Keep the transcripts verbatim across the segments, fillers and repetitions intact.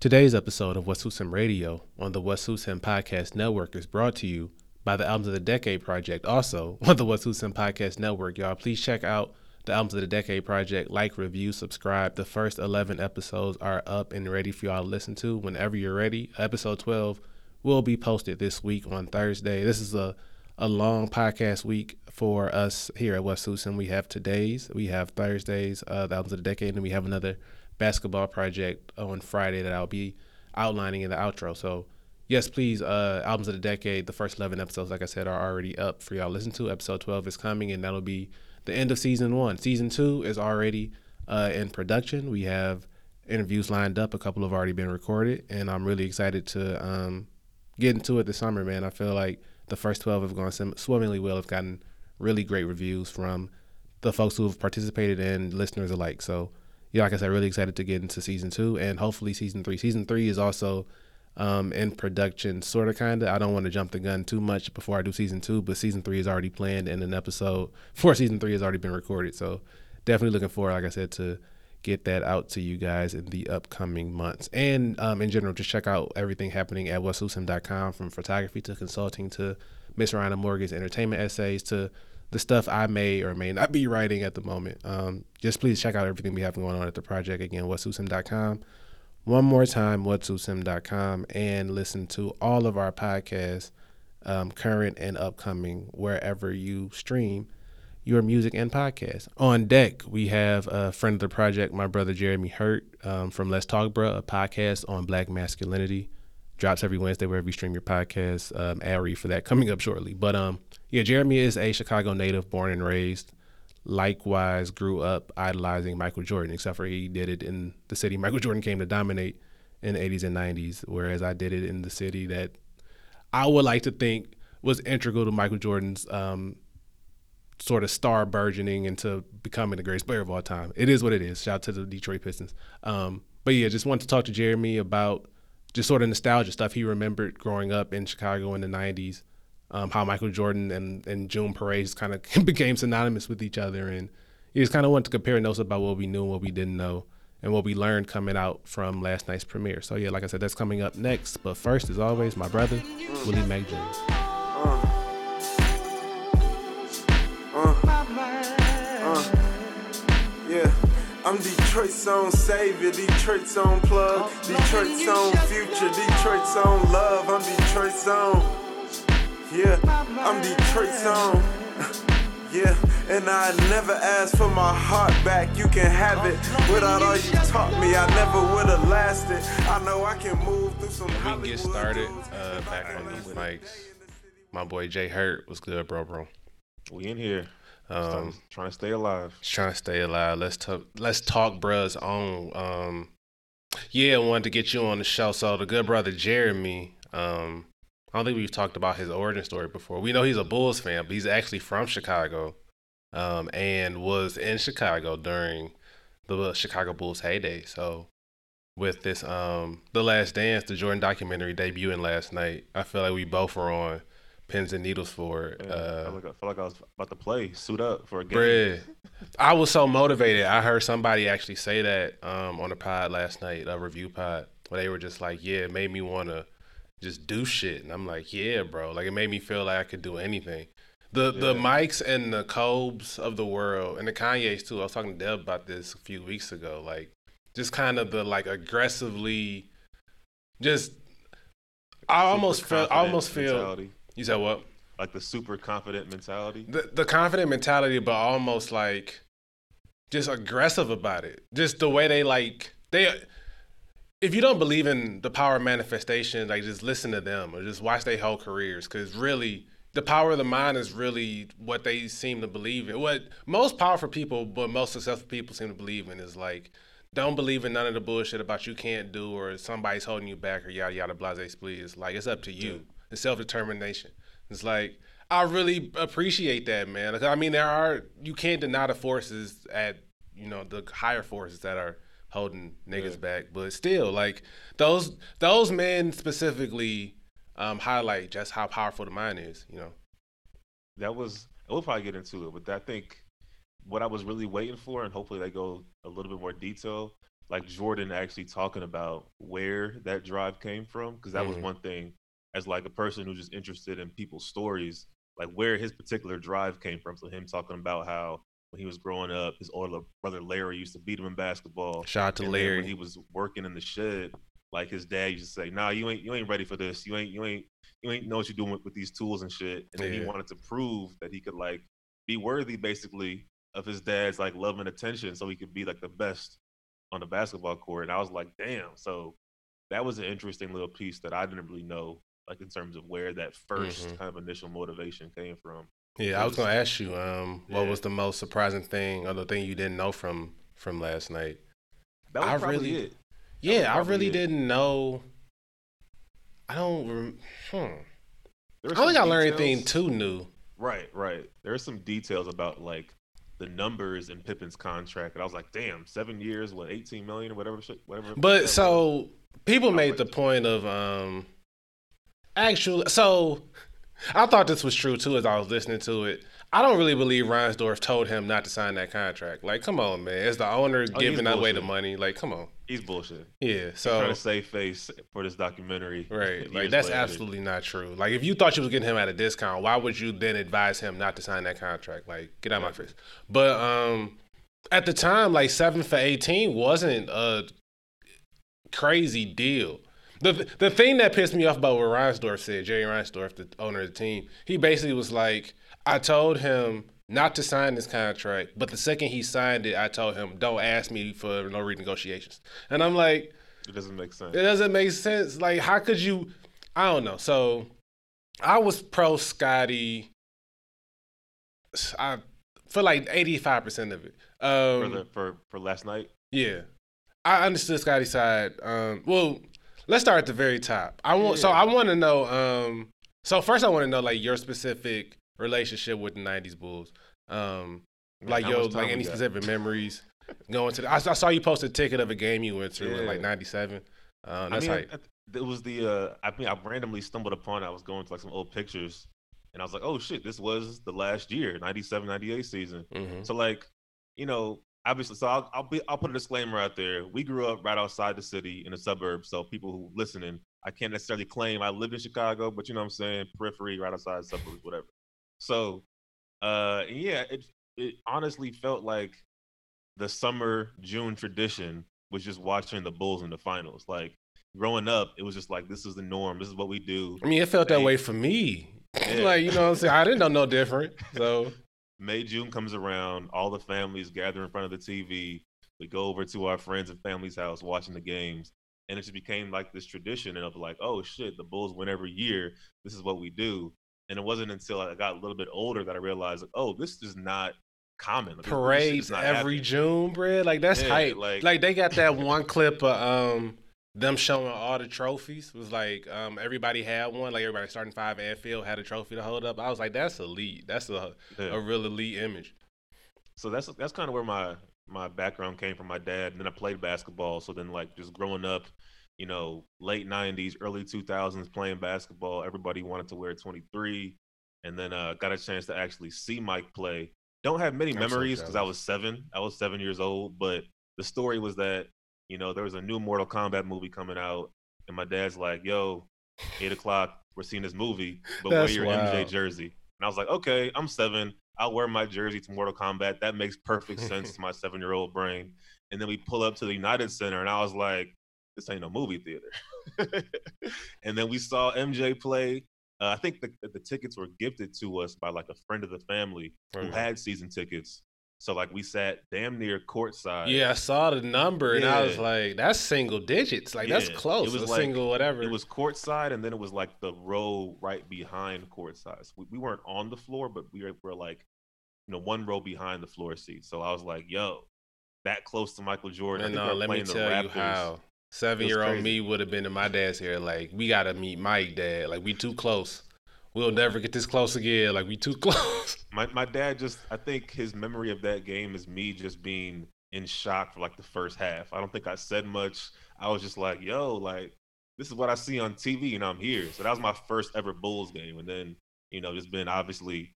Today's episode of What Suits Him Radio on the What Suits Him Podcast Network is brought to you by the Albums of the Decade Project, also on the What Suits Him Podcast Network. Y'all, please check out the Albums of the Decade Project. Like, review, subscribe. The first eleven episodes are up and ready for y'all to listen to whenever you're ready. Episode twelve will be posted this week on Thursday. This is a, a long podcast week for us here at What Suits Him. We have today's, we have Thursday's, uh, the Albums of the Decade, and we have another basketball project on Friday that I'll be outlining in the outro. So yes, please, uh, Albums of the Decade, the first eleven episodes, like I said, are already up for y'all to listen to. Episode twelve is coming, and that'll be the end of season one. Season two is already uh, in production. We have interviews lined up. A couple have already been recorded, and I'm really excited to um, get into it this summer, man. I feel like the first twelve have gone swimmingly well. I've gotten really great reviews from the folks who have participated and listeners alike. So yeah, like I said, really excited to get into season two and hopefully season three. Season three is also um, in production, sort of, kind of. I don't want to jump the gun too much before I do season two, but season three is already planned and an episode for season three has already been recorded. So definitely looking forward, like I said, to get that out to you guys in the upcoming months. And um, in general, just check out everything happening at what susim dot com, from photography to consulting to Miss Rhonda Morgan's entertainment essays to the stuff I may or may not be writing at the moment. Um, just please check out everything we have going on at the project. Again, what susim dot com. One more time, what susim dot com, and listen to all of our podcasts, um, current and upcoming, wherever you stream your music and podcasts. On deck, we have a friend of the project, my brother Jeremy Hurt, um, from Let's Talk Bruh, a podcast on black masculinity. Drops every Wednesday wherever you stream your podcast. Um, ad read for that coming up shortly. But um, yeah, Jeremy is a Chicago native, born and raised. Likewise, grew up idolizing Michael Jordan, except for he did it in the city Michael Jordan came to dominate in the eighties and nineties, whereas I did it in the city that I would like to think was integral to Michael Jordan's um, sort of star burgeoning into becoming the greatest player of all time. It is what it is. Shout out to the Detroit Pistons. Um, but yeah, just wanted to talk to Jeremy about just sort of nostalgia stuff he remembered growing up in Chicago in the nineties, um, how Michael Jordan and, and June parades kind of became synonymous with each other. And he just kind of wanted to compare notes about what we knew and what we didn't know and what we learned coming out from last night's premiere. So yeah, like I said, that's coming up next. But first, as always, my brother, mm. Willie Mack Jones. Uh. Uh. Uh. Yeah. I'm Detroit's own savior, Detroit's own plug, Detroit's own future, Detroit's own love. I'm Detroit's own, yeah, I'm Detroit's own, yeah. And I never asked for my heart back, you can have it. Without all you taught me, I never would have lasted. I know I can move through some Hollywood. We get started uh, back on these mics. My boy Jay Hurt, what's good, bro, bro? We in here. Um, trying to stay alive. Trying to stay alive. Let's talk. Let's talk, bruh's on. Um, yeah, I wanted to get you on the show. So the good brother Jeremy. Um, I don't think we've talked about his origin story before. We know he's a Bulls fan, but he's actually from Chicago, um, and was in Chicago during the Chicago Bulls heyday. So with this, um, the Last Dance, the Jordan documentary debuting last night, I feel like we both were on pins and needles for it. Yeah, uh, I felt like, like I was about to play, suit up for a game. Bruh, I was so motivated. I heard somebody actually say that um, on a pod last night, a review pod, where they were just like, yeah, it made me want to just do shit. And I'm like, yeah, bro. Like, it made me feel like I could do anything. The yeah. the Mikes and the Cobes of the world, and the Kanyes too, I was talking to Deb about this a few weeks ago, like, just kind of the, like, aggressively, just, I almost felt, I almost feel... You said what? Like the super confident mentality? The the confident mentality, but almost like just aggressive about it. Just the way they like, they, if you don't believe in the power of manifestation, like just listen to them or just watch their whole careers. Cause really the power of the mind is really what they seem to believe in. What most powerful people, but most successful people seem to believe in is like, don't believe in none of the bullshit about you can't do or somebody's holding you back or yada, yada, blase, please. Like, it's up to you. Dude. It's self-determination. It's like, I really appreciate that, man. Like, I mean, there are, you can't deny the forces at, you know, the higher forces that are holding niggas yeah. back. But still, like, those those men specifically um, highlight just how powerful the mind is, you know. That was, we'll probably get into it, but I think what I was really waiting for, and hopefully they go a little bit more detail, like Jordan actually talking about where that drive came from, because that mm-hmm. was one thing as like a person who's just interested in people's stories, like where his particular drive came from. So him talking about how when he was growing up, his older brother Larry used to beat him in basketball. Shout out to and Larry. When he was working in the shed, like his dad used to say, "Nah, you ain't you ain't ready for this. You ain't you ain't you ain't know what you're doing with, with these tools and shit." And then yeah. he wanted to prove that he could like be worthy, basically, of his dad's like love and attention, so he could be like the best on the basketball court. And I was like, damn. So that was an interesting little piece that I didn't really know, like in terms of where that first mm-hmm. kind of initial motivation came from. Yeah, I was gonna ask you, um, yeah. what was the most surprising thing or the thing you didn't know from from last night? That was I probably really, it. That yeah, I really it. didn't know. I don't. Hmm. I don't think I learned anything too new. Right, right. There are some details about like the numbers in Pippen's contract, and I was like, damn, seven years, what, eighteen million or whatever, shit, whatever. But whatever. So people made the point of um, actually, so. I thought this was true, too, as I was listening to it. I don't really believe Reinsdorf told him not to sign that contract. Like, come on, man. It's the owner oh, giving away the money. Like, come on. He's bullshit. Yeah, so. He's trying to save face for this documentary. Right. Like, that's later. Absolutely not true. Like, if you thought you was getting him at a discount, why would you then advise him not to sign that contract? Like, get out of yeah. my face. But um, at the time, like, seven for eighteen wasn't a crazy deal. The the thing that pissed me off about what Reinsdorf said, Jerry Reinsdorf, the owner of the team, he basically was like, I told him not to sign this contract, but the second he signed it, I told him, don't ask me for no renegotiations. And I'm like... It doesn't make sense. It doesn't make sense. Like, how could you... I don't know. So, I was pro-Scottie I, for like eighty-five percent of it. Um, for, the, for, for last night? Yeah. I understood Scottie's side. Um, well... Let's start at the very top. I want yeah. so I want to know. Um, so first, I want to know like your specific relationship with the nineties Bulls, um, like yo, like any specific memories going to. The, I, I saw you post a ticket of a game you went to yeah. in like ninety-seven. Uh, that's I mean, like it was the. Uh, I mean, I randomly stumbled upon. I was going to like some old pictures, and I was like, oh shit, this was the last year, ninety-seven, ninety-eight season. Mm-hmm. So like, you know. Obviously, so I'll, I'll be I'll put a disclaimer out there. We grew up right outside the city in the suburbs. So people who listening, I can't necessarily claim I lived in Chicago, but you know what I'm saying, periphery, right outside suburbs, whatever. So, uh, yeah, it it honestly felt like the summer June tradition was just watching the Bulls in the finals. Like growing up, it was just like this is the norm. This is what we do. I mean, it felt May, that way for me. Yeah. Like you know what I'm saying, I didn't know no different. So. May, June comes around, all the families gather in front of the T V. We go over to our friends and family's house watching the games. And it just became like this tradition of like, oh shit, the Bulls win every year. This is what we do. And it wasn't until I got a little bit older that I realized, like, oh, this is not common. Like, parades not every happening. June, bro. Like, that's yeah, hype. Like, like, they got that one clip of um, them showing all the trophies. It was like, um, everybody had one. Like, everybody starting five at field had a trophy to hold up. I was like, that's elite. That's a yeah. a real elite image. So that's that's kind of where my, my background came from, my dad. And then I played basketball. So then, like, just growing up, you know, late nineties, early two thousands, playing basketball. Everybody wanted to wear twenty-three. And then uh, got a chance to actually see Mike play. Don't have many I'm memories because so I was seven. I was seven years old. But the story was that, you know, there was a new Mortal Kombat movie coming out, and my dad's like, yo, eight o'clock, we're seeing this movie, but wear your wild. M J jersey. And I was like, okay, I'm seven. I'll wear my jersey to Mortal Kombat. That makes perfect sense to my seven-year-old brain. And then we pull up to the United Center, and I was like, this ain't no movie theater. And then we saw M J play. Uh, I think the, the tickets were gifted to us by, like, a friend of the family mm-hmm. who had season tickets. So, like, we sat damn near courtside. Yeah, I saw the number, yeah. and I was like, that's single digits. Like, yeah. that's close. It was a like, single whatever. It was courtside, and then it was, like, the row right behind courtside. So we, we weren't on the floor, but we were, were, like, you know, one row behind the floor seat. So I was like, yo, that close to Michael Jordan. And no, let me tell Raptors. You how. Seven-year-old me would have been in my dad's hair. Like, we got to meet Mike, Dad. Like, we too close. We'll never get this close again. Like, we too close. My my dad just, I think his memory of that game is me just being in shock for, like, the first half. I don't think I said much. I was just like, yo, like, this is what I see on T V, and I'm here. So that was my first ever Bulls game. And then, you know, just been obviously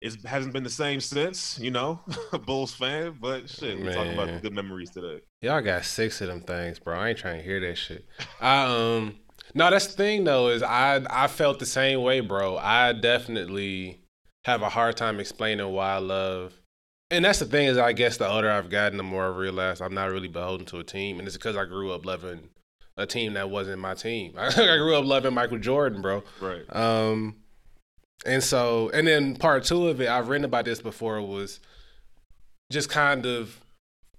It hasn't been the same since, you know, Bulls fan, but shit, we're Man. talking about the good memories today. Y'all got six of them things, bro. I ain't trying to hear that shit. I, um, no, that's the thing, though, is I, I felt the same way, bro. I definitely have a hard time explaining why I love. And that's the thing is, I guess the older I've gotten, the more I realize I'm not really beholden to a team. And it's because I grew up loving a team that wasn't my team. I grew up loving Michael Jordan, bro. Right. Um, And so, and then part two of it, I've written about this before, was just kind of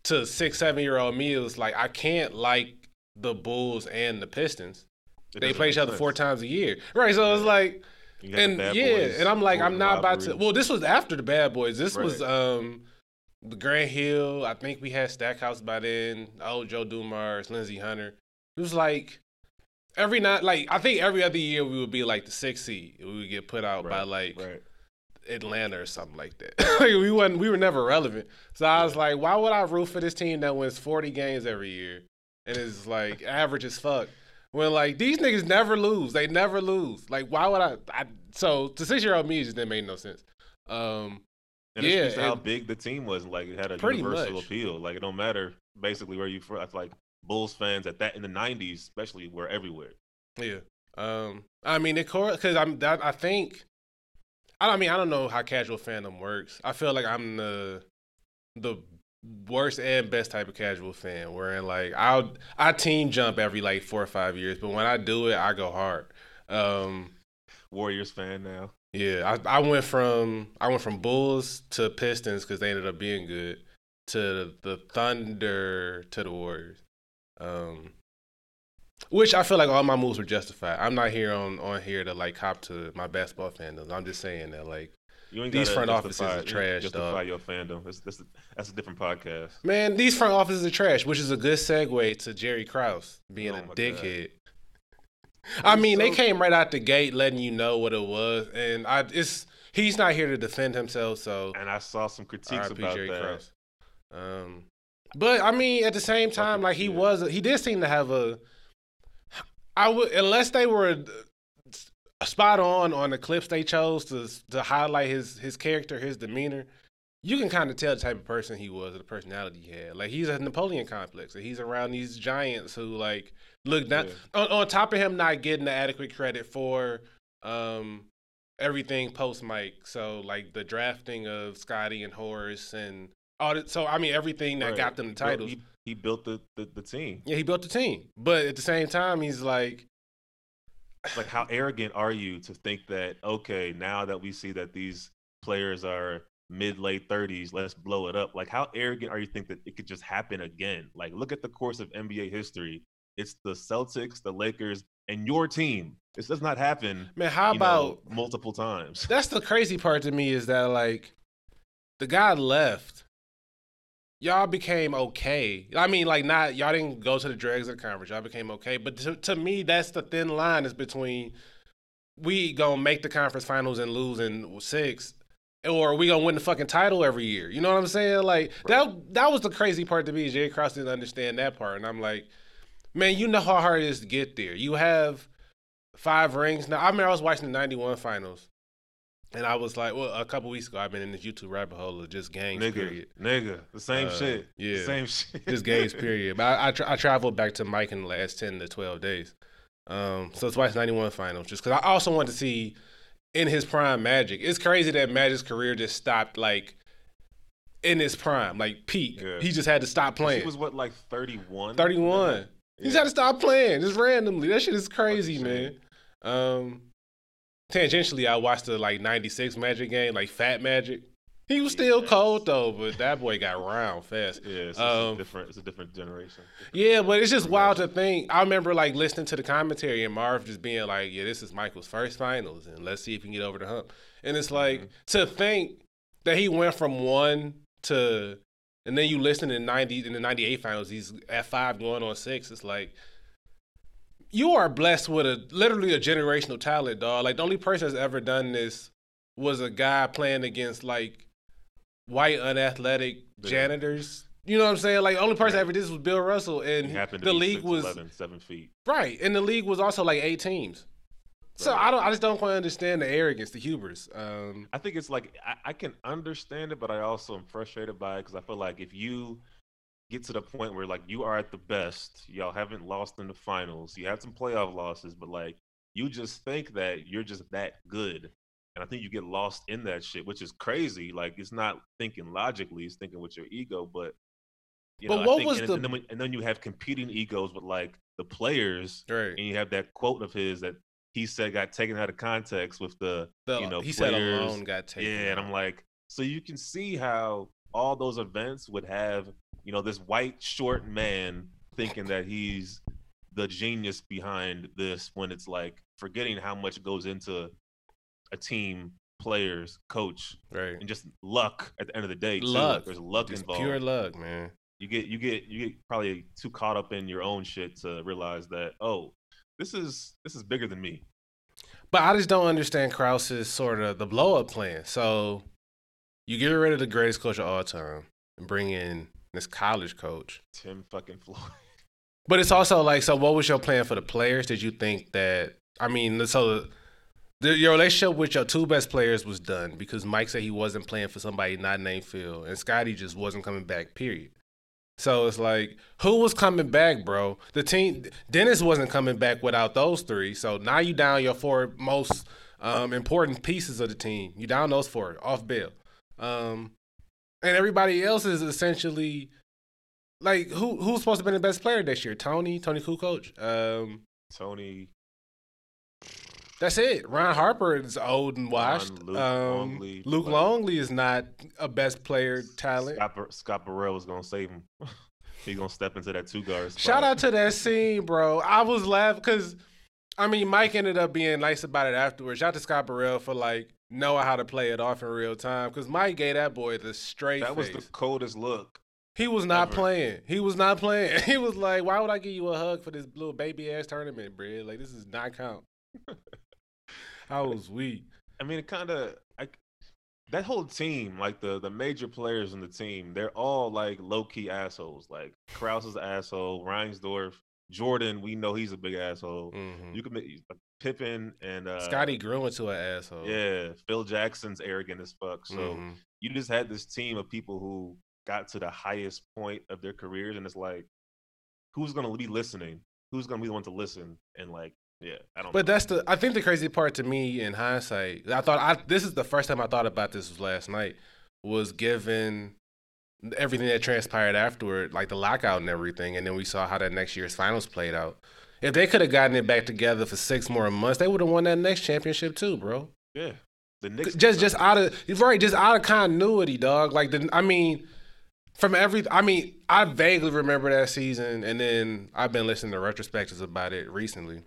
to six, seven-year-old me, it was like, I can't like the Bulls and the Pistons. It they play each other sense. four times a year. Right, so yeah. it's like, and yeah, boys, and I'm like, I'm not about to, well, this was after the Bad Boys. This right. was um, the Grant Hill. I think we had Stackhouse by then, old Joe Dumars, Lindsey Hunter. It was like. Every night, like, I think every other year we would be, like, the sixth seed. We would get put out right, by, like, right. Atlanta or something like that. like, we wasn't, we were never relevant. So I was like, why would I root for this team that wins forty games every year and is, like, average as fuck? When, like, these niggas never lose. They never lose. Like, why would I? I so, to six-year-old me, it just didn't make no sense. Um, and yeah, it's just how big the team was. Like, it had a universal much. appeal. Like, it don't matter, basically, where you from. It's like. Bulls fans at that in the nineties, especially, were everywhere. Yeah, um, I mean, it because I'm that I think I don't I mean I don't know how casual fandom works. I feel like I'm the the worst and best type of casual fan, wherein like I I team jump every like four or five years, but when I do it, I go hard. Um, Warriors fan now. Yeah, I, I went from I went from Bulls to Pistons because they ended up being good to the, the Thunder to the Warriors. Um, which I feel like all my moves were justified. I'm not here on, on here to like cop to my basketball fandoms. I'm just saying that like you ain't these front offices are trash. Justify dog. your fandom. That's, that's, a, that's a different podcast. Man, these front offices are trash, which is a good segue to Jerry Krause being oh a dickhead. God. I mean, so they came right out the gate letting you know what it was, and I it's he's not here to defend himself. So and I saw some critiques R I P about Jerry that. Krause. Um. But I mean, at the same time, like he yeah. was, he did seem to have a. I would unless they were spot on on the clips they chose to to highlight his his character, his demeanor. You can kind of tell the type of person he was, or the personality he had. Like he's a Napoleon complex, and he's around these giants who like look down yeah. on, on top of him, not getting the adequate credit for um, everything post Mike. So like the drafting of Scottie and Horace and. So, I mean, everything that right. got them the titles. He, he built the, the, the team. Yeah, he built the team. But at the same time, he's like... like, how arrogant are you to think that, okay, now that we see that these players are mid-late thirties, let's blow it up. Like, how arrogant are you to think that it could just happen again? Like, look at the course of N B A history. It's the Celtics, the Lakers, and your team. This does not happen Man, how about, know, multiple times. That's the crazy part to me is that, like, the guy left... Y'all became okay. I mean, like, not y'all didn't go to the dregs of the conference. Y'all became okay. But to, to me, that's the thin line is between we going to make the conference finals and lose in six or we going to win the fucking title every year. You know what I'm saying? Like, right. that that was the crazy part to me. Jerry Krause didn't understand that part. And I'm like, man, you know how hard it is to get there. You have five rings. Now, I remember I was watching the ninety-one finals. And I was like, well, a couple weeks ago, I've been in this YouTube rabbit hole of just games, nigga, period. Nigga, the same uh, shit. Yeah. The same shit. Just games, period. But I I, tra- I traveled back to Mike in the last ten to twelve days. Um, so it's twice ninety-one finals, just because I also wanted to see in his prime Magic. It's crazy that Magic's career just stopped, like, in his prime, like, peak. Yeah. He just had to stop playing. He was, what, like, thirty-one? thirty-one. Yeah. He just had to stop playing, just randomly. That shit is crazy, man. Um... Tangentially, I watched the like ninety-six Magic game, like Fat Magic. He was still yeah. cold though, but that boy got round fast. Yeah, so um, it's a different. It's a different generation. Different yeah, but it's just wild to think. I remember like listening to the commentary and Marv just being like, "Yeah, this is Michael's first finals, and let's see if he can get over the hump." And it's like mm-hmm. to think that he went from one to, and then you listen in ninety in the ninety-eight finals, he's at five going on six. It's like. You are blessed with a literally a generational talent, dog. Like, the only person that's ever done this was a guy playing against, like, white unathletic janitors. You know what I'm saying? Like, the only person that ever did this was Bill Russell. And the league was eleven, seven feet. Right. And the league was also, like, eight teams. So I don't. I just don't quite understand the arrogance, the hubris. Um, I think it's like I, I can understand it, but I also am frustrated by it because I feel like if you get to the point where like you are at the best, y'all haven't lost in the finals, you had some playoff losses, but like you just think that you're just that good, and I think you get lost in that shit, which is crazy. Like it's not thinking logically; it's thinking with your ego. But you but know, what I think, was and, the and then, and then you have competing egos with like the players, right. And you have that quote of his that. He said got taken out of context with the, the you know, he players. Said alone got taken. Yeah, and I'm like, so you can see how all those events would have, you know, this white short man thinking that he's the genius behind this when it's like forgetting how much goes into a team, players, coach, right, and just luck at the end of the day. Too. Luck, like, there's luck just involved. Pure luck, man. You get, you get, you get probably too caught up in your own shit to realize that, oh. This is this is bigger than me. But I just don't understand Krause's sort of the blow-up plan. So you get rid of the greatest coach of all time and bring in this college coach. Tim fucking Floyd. But it's also like, so what was your plan for the players? Did you think that, I mean, so the, your relationship with your two best players was done because Mike said he wasn't playing for somebody not named Phil, and Scottie just wasn't coming back, period. So it's like, who was coming back, bro? The team, Dennis wasn't coming back without those three. So now you down your four most um, important pieces of the team. You down those four off bail, um, and everybody else is essentially like, who who's supposed to be the best player this year? Tony, Tony Kukoc, um, Tony. That's it. Ron Harper is old and washed. Ron, Luke, um, Longley, Luke Longley is not a best player talent. Scott, Scott Burrell is going to save him. He's going to step into that two-guard spot. Shout out to that scene, bro. I was laughing because, I mean, Mike ended up being nice about it afterwards. Shout out to Scott Burrell for, like, knowing how to play it off in real time because Mike gave that boy the straight that face. That was the coldest look. He was not ever. playing. He was not playing. He was like, why would I give you a hug for this little baby-ass tournament, bro? Like, this is not count. I was weak. I mean, it kind of like that whole team, like the the major players in the team, they're all like low key assholes. Like Krause is an asshole, Reinsdorf, Jordan. We know he's a big asshole. Mm-hmm. You can make Pippen and uh, Scottie grew into an asshole. Yeah, Phil Jackson's arrogant as fuck. So mm-hmm. you just had this team of people who got to the highest point of their careers, and it's like, who's gonna be listening? Who's gonna be the one to listen? And like. Yeah, I don't. But know. That's the. I think the crazy part to me in hindsight, I thought I. This is the first time I thought about this was last night. Was given everything that transpired afterward, like the lockout and everything, and then we saw how that next year's finals played out. If they could have gotten it back together for six more months, they would have won that next championship too, bro. Yeah, the Knicks. Just, just out of right, just out of continuity, dog. Like the, I mean. From every, I mean, I vaguely remember that season, and then I've been listening to retrospectives about it recently.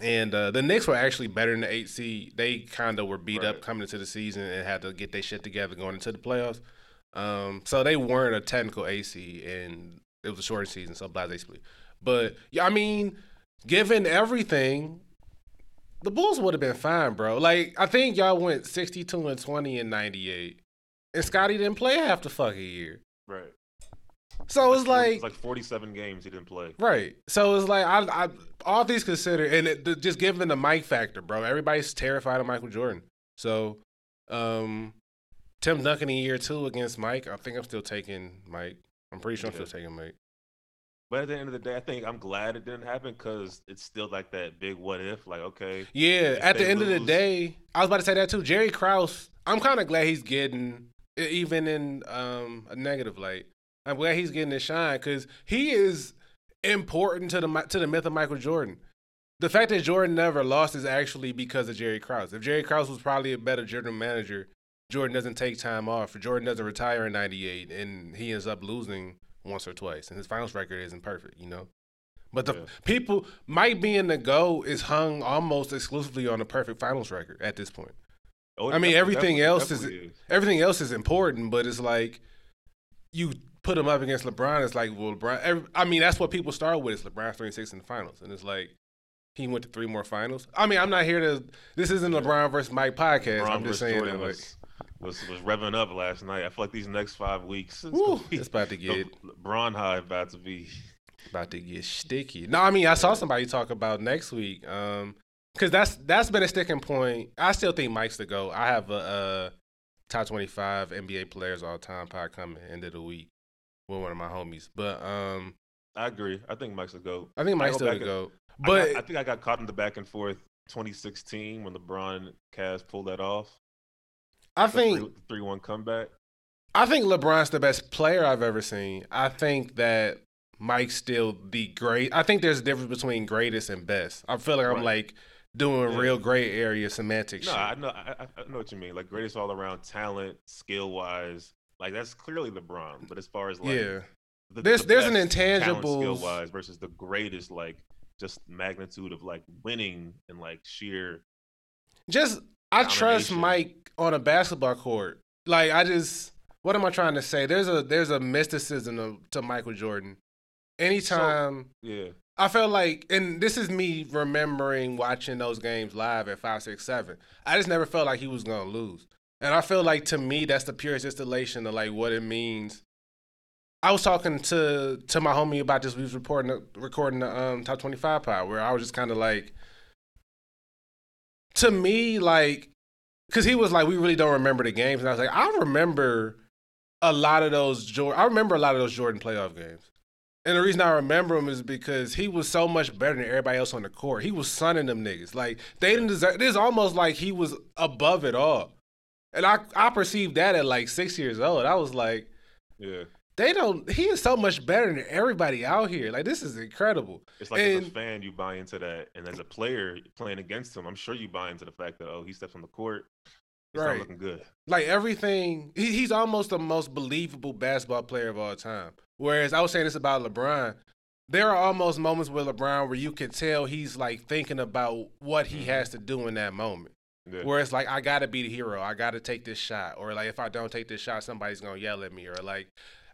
And uh, the Knicks were actually better than the eight seed. They kind of were beat right. up coming into the season and had to get their shit together going into the playoffs. Um, so they weren't a technical eight seed, and it was a shortened season, so blah, they split. But, I mean, given everything, the Bulls would have been fine, bro. Like, I think y'all went sixty-two and twenty in ninety-eight, and Scottie didn't play half the fucking year. Right. So it's like it's like forty-seven games he didn't play. Right. So it's like I, I all these considered, and it, the, just given the Mike factor, bro. Everybody's terrified of Michael Jordan. So um, Tim Duncan in year two against Mike. I think I'm still taking Mike. I'm pretty sure yeah. I'm still taking Mike. But at the end of the day, I think I'm glad it didn't happen because it's still like that big what if. Like okay. Yeah. At the end lose. of the day, I was about to say that too. Jerry Krause. I'm kind of glad he's getting even in um, a negative light. I'm glad he's getting his shine because he is important to the to the myth of Michael Jordan. The fact that Jordan never lost is actually because of Jerry Krause. If Jerry Krause was probably a better general manager, Jordan doesn't take time off. Jordan doesn't retire in ninety-eight, and he ends up losing once or twice. And his finals record isn't perfect, you know? But the yeah. people, Mike being the GOAT is hung almost exclusively on a perfect finals record at this point. Oh, I mean, everything else is, is everything else is important, but it's like you – put him up against LeBron, it's like, well, LeBron, every, I mean, that's what people start with, is LeBron's three and six in the finals. And it's like, he went to three more finals. I mean, I'm not here to, this isn't LeBron versus Mike podcast. LeBron I'm just saying that, like, was, was, was revving up last night. I feel like these next five weeks, it's, woo, be, it's about to get, LeBron high about to be. About to get sticky. No, I mean, I saw somebody talk about next week, um, because that's that's been a sticking point. I still think Mike's the GOAT. I have a, a top twenty-five N B A players all time pod coming end of the week with one of my homies. But um, I agree. I think Mike's the GOAT. I think Mike's still the GOAT. But I, got, I think I got caught in the back and forth twenty sixteen when LeBron Cavs pulled that off. I the think three one comeback. I think LeBron's the best player I've ever seen. I think that Mike's still the great. I think there's a difference between greatest and best. I feel like I'm right. like doing yeah. real gray area semantics. No, shit. I know, I, I know what you mean. Like greatest all around talent, skill wise. Like that's clearly LeBron. But as far as like yeah, the, there's the there's an intangible skill wise versus the greatest, like just magnitude of like winning and like sheer. Just I trust Mike on a basketball court. Like I just. What am I trying to say? There's a there's a mysticism of, to Michael Jordan. Anytime, so, yeah, I felt like, and this is me remembering watching those games live at five, six, seven. I just never felt like he was gonna lose, and I feel like to me that's the purest distillation of like what it means. I was talking to to my homie about this. We was reporting recording the um, top twenty-five pod where I was just kind of like, to me like, because he was like, we really don't remember the games, and I was like, I remember. A lot of those Jordan, I remember a lot of those Jordan playoff games. And the reason I remember him is because he was so much better than everybody else on the court. He was sunning them niggas. Like, they didn't deserve, it was almost like he was above it all. And I, I perceived that at like six years old. I was like, yeah, they don't, he is so much better than everybody out here. Like, this is incredible. It's like, and as a fan, you buy into that. And as a player playing against him, I'm sure you buy into the fact that, oh, he steps on the court. It's right. not looking good. Like everything, he, he's almost the most believable basketball player of all time. Whereas I was saying this about LeBron, there are almost moments with LeBron where you can tell he's like thinking about what he has to do in that moment. Yeah. Where it's like, I got to be the hero. I got to take this shot. Or like, if I don't take this shot, somebody's going to yell at me. Or like,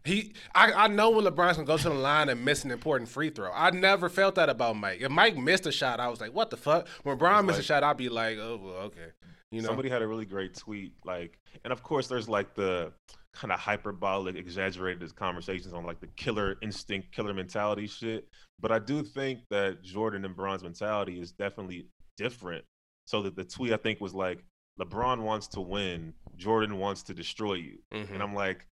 he, I, I know when LeBron's going to go to the line and miss an important free throw. I never felt that about Mike. If Mike missed a shot, I was like, what the fuck? When LeBron missed like, a shot, I'd be like, oh, well, okay. You know? Somebody had a really great tweet, like, and of course there's like the kind of hyperbolic, exaggerated conversations on like the killer instinct, killer mentality shit. But I do think that Jordan and Bron's mentality is definitely different. So that the tweet I think was like, LeBron wants to win, Jordan wants to destroy you. Mm-hmm. And I'm like,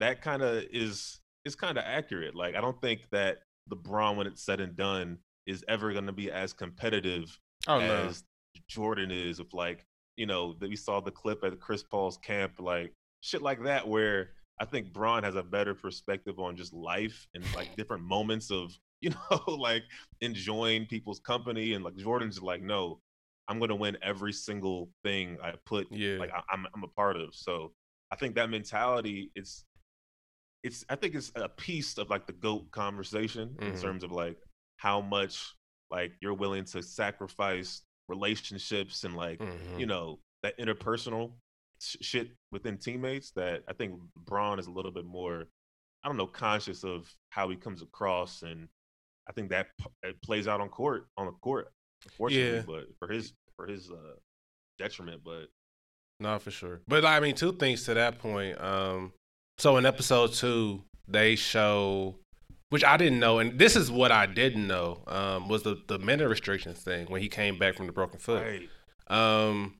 that kind of is, it's kind of accurate. Like, I don't think that LeBron, when it's said and done, is ever going to be as competitive oh, as no. Jordan is with like, you know, that we saw the clip at Chris Paul's camp, like shit like that, where I think Bron has a better perspective on just life and like different moments of, you know, like enjoying people's company. And like Jordan's like, no, I'm going to win every single thing I put, yeah. like I, I'm I'm a part of. So I think that mentality, it's, it's, I think it's a piece of like the GOAT conversation mm-hmm. in terms of like how much like you're willing to sacrifice relationships and like mm-hmm. you know that interpersonal sh- shit within teammates that I think Bron is a little bit more I don't know conscious of how he comes across, and I think that p- it plays out on court on the court unfortunately yeah. but for his for his uh, detriment but no for sure. But I mean, two things to that point, um so in episode two they show, which I didn't know, and this is what I didn't know, um, was the, the minute restrictions thing when he came back from the broken foot. Right. Um,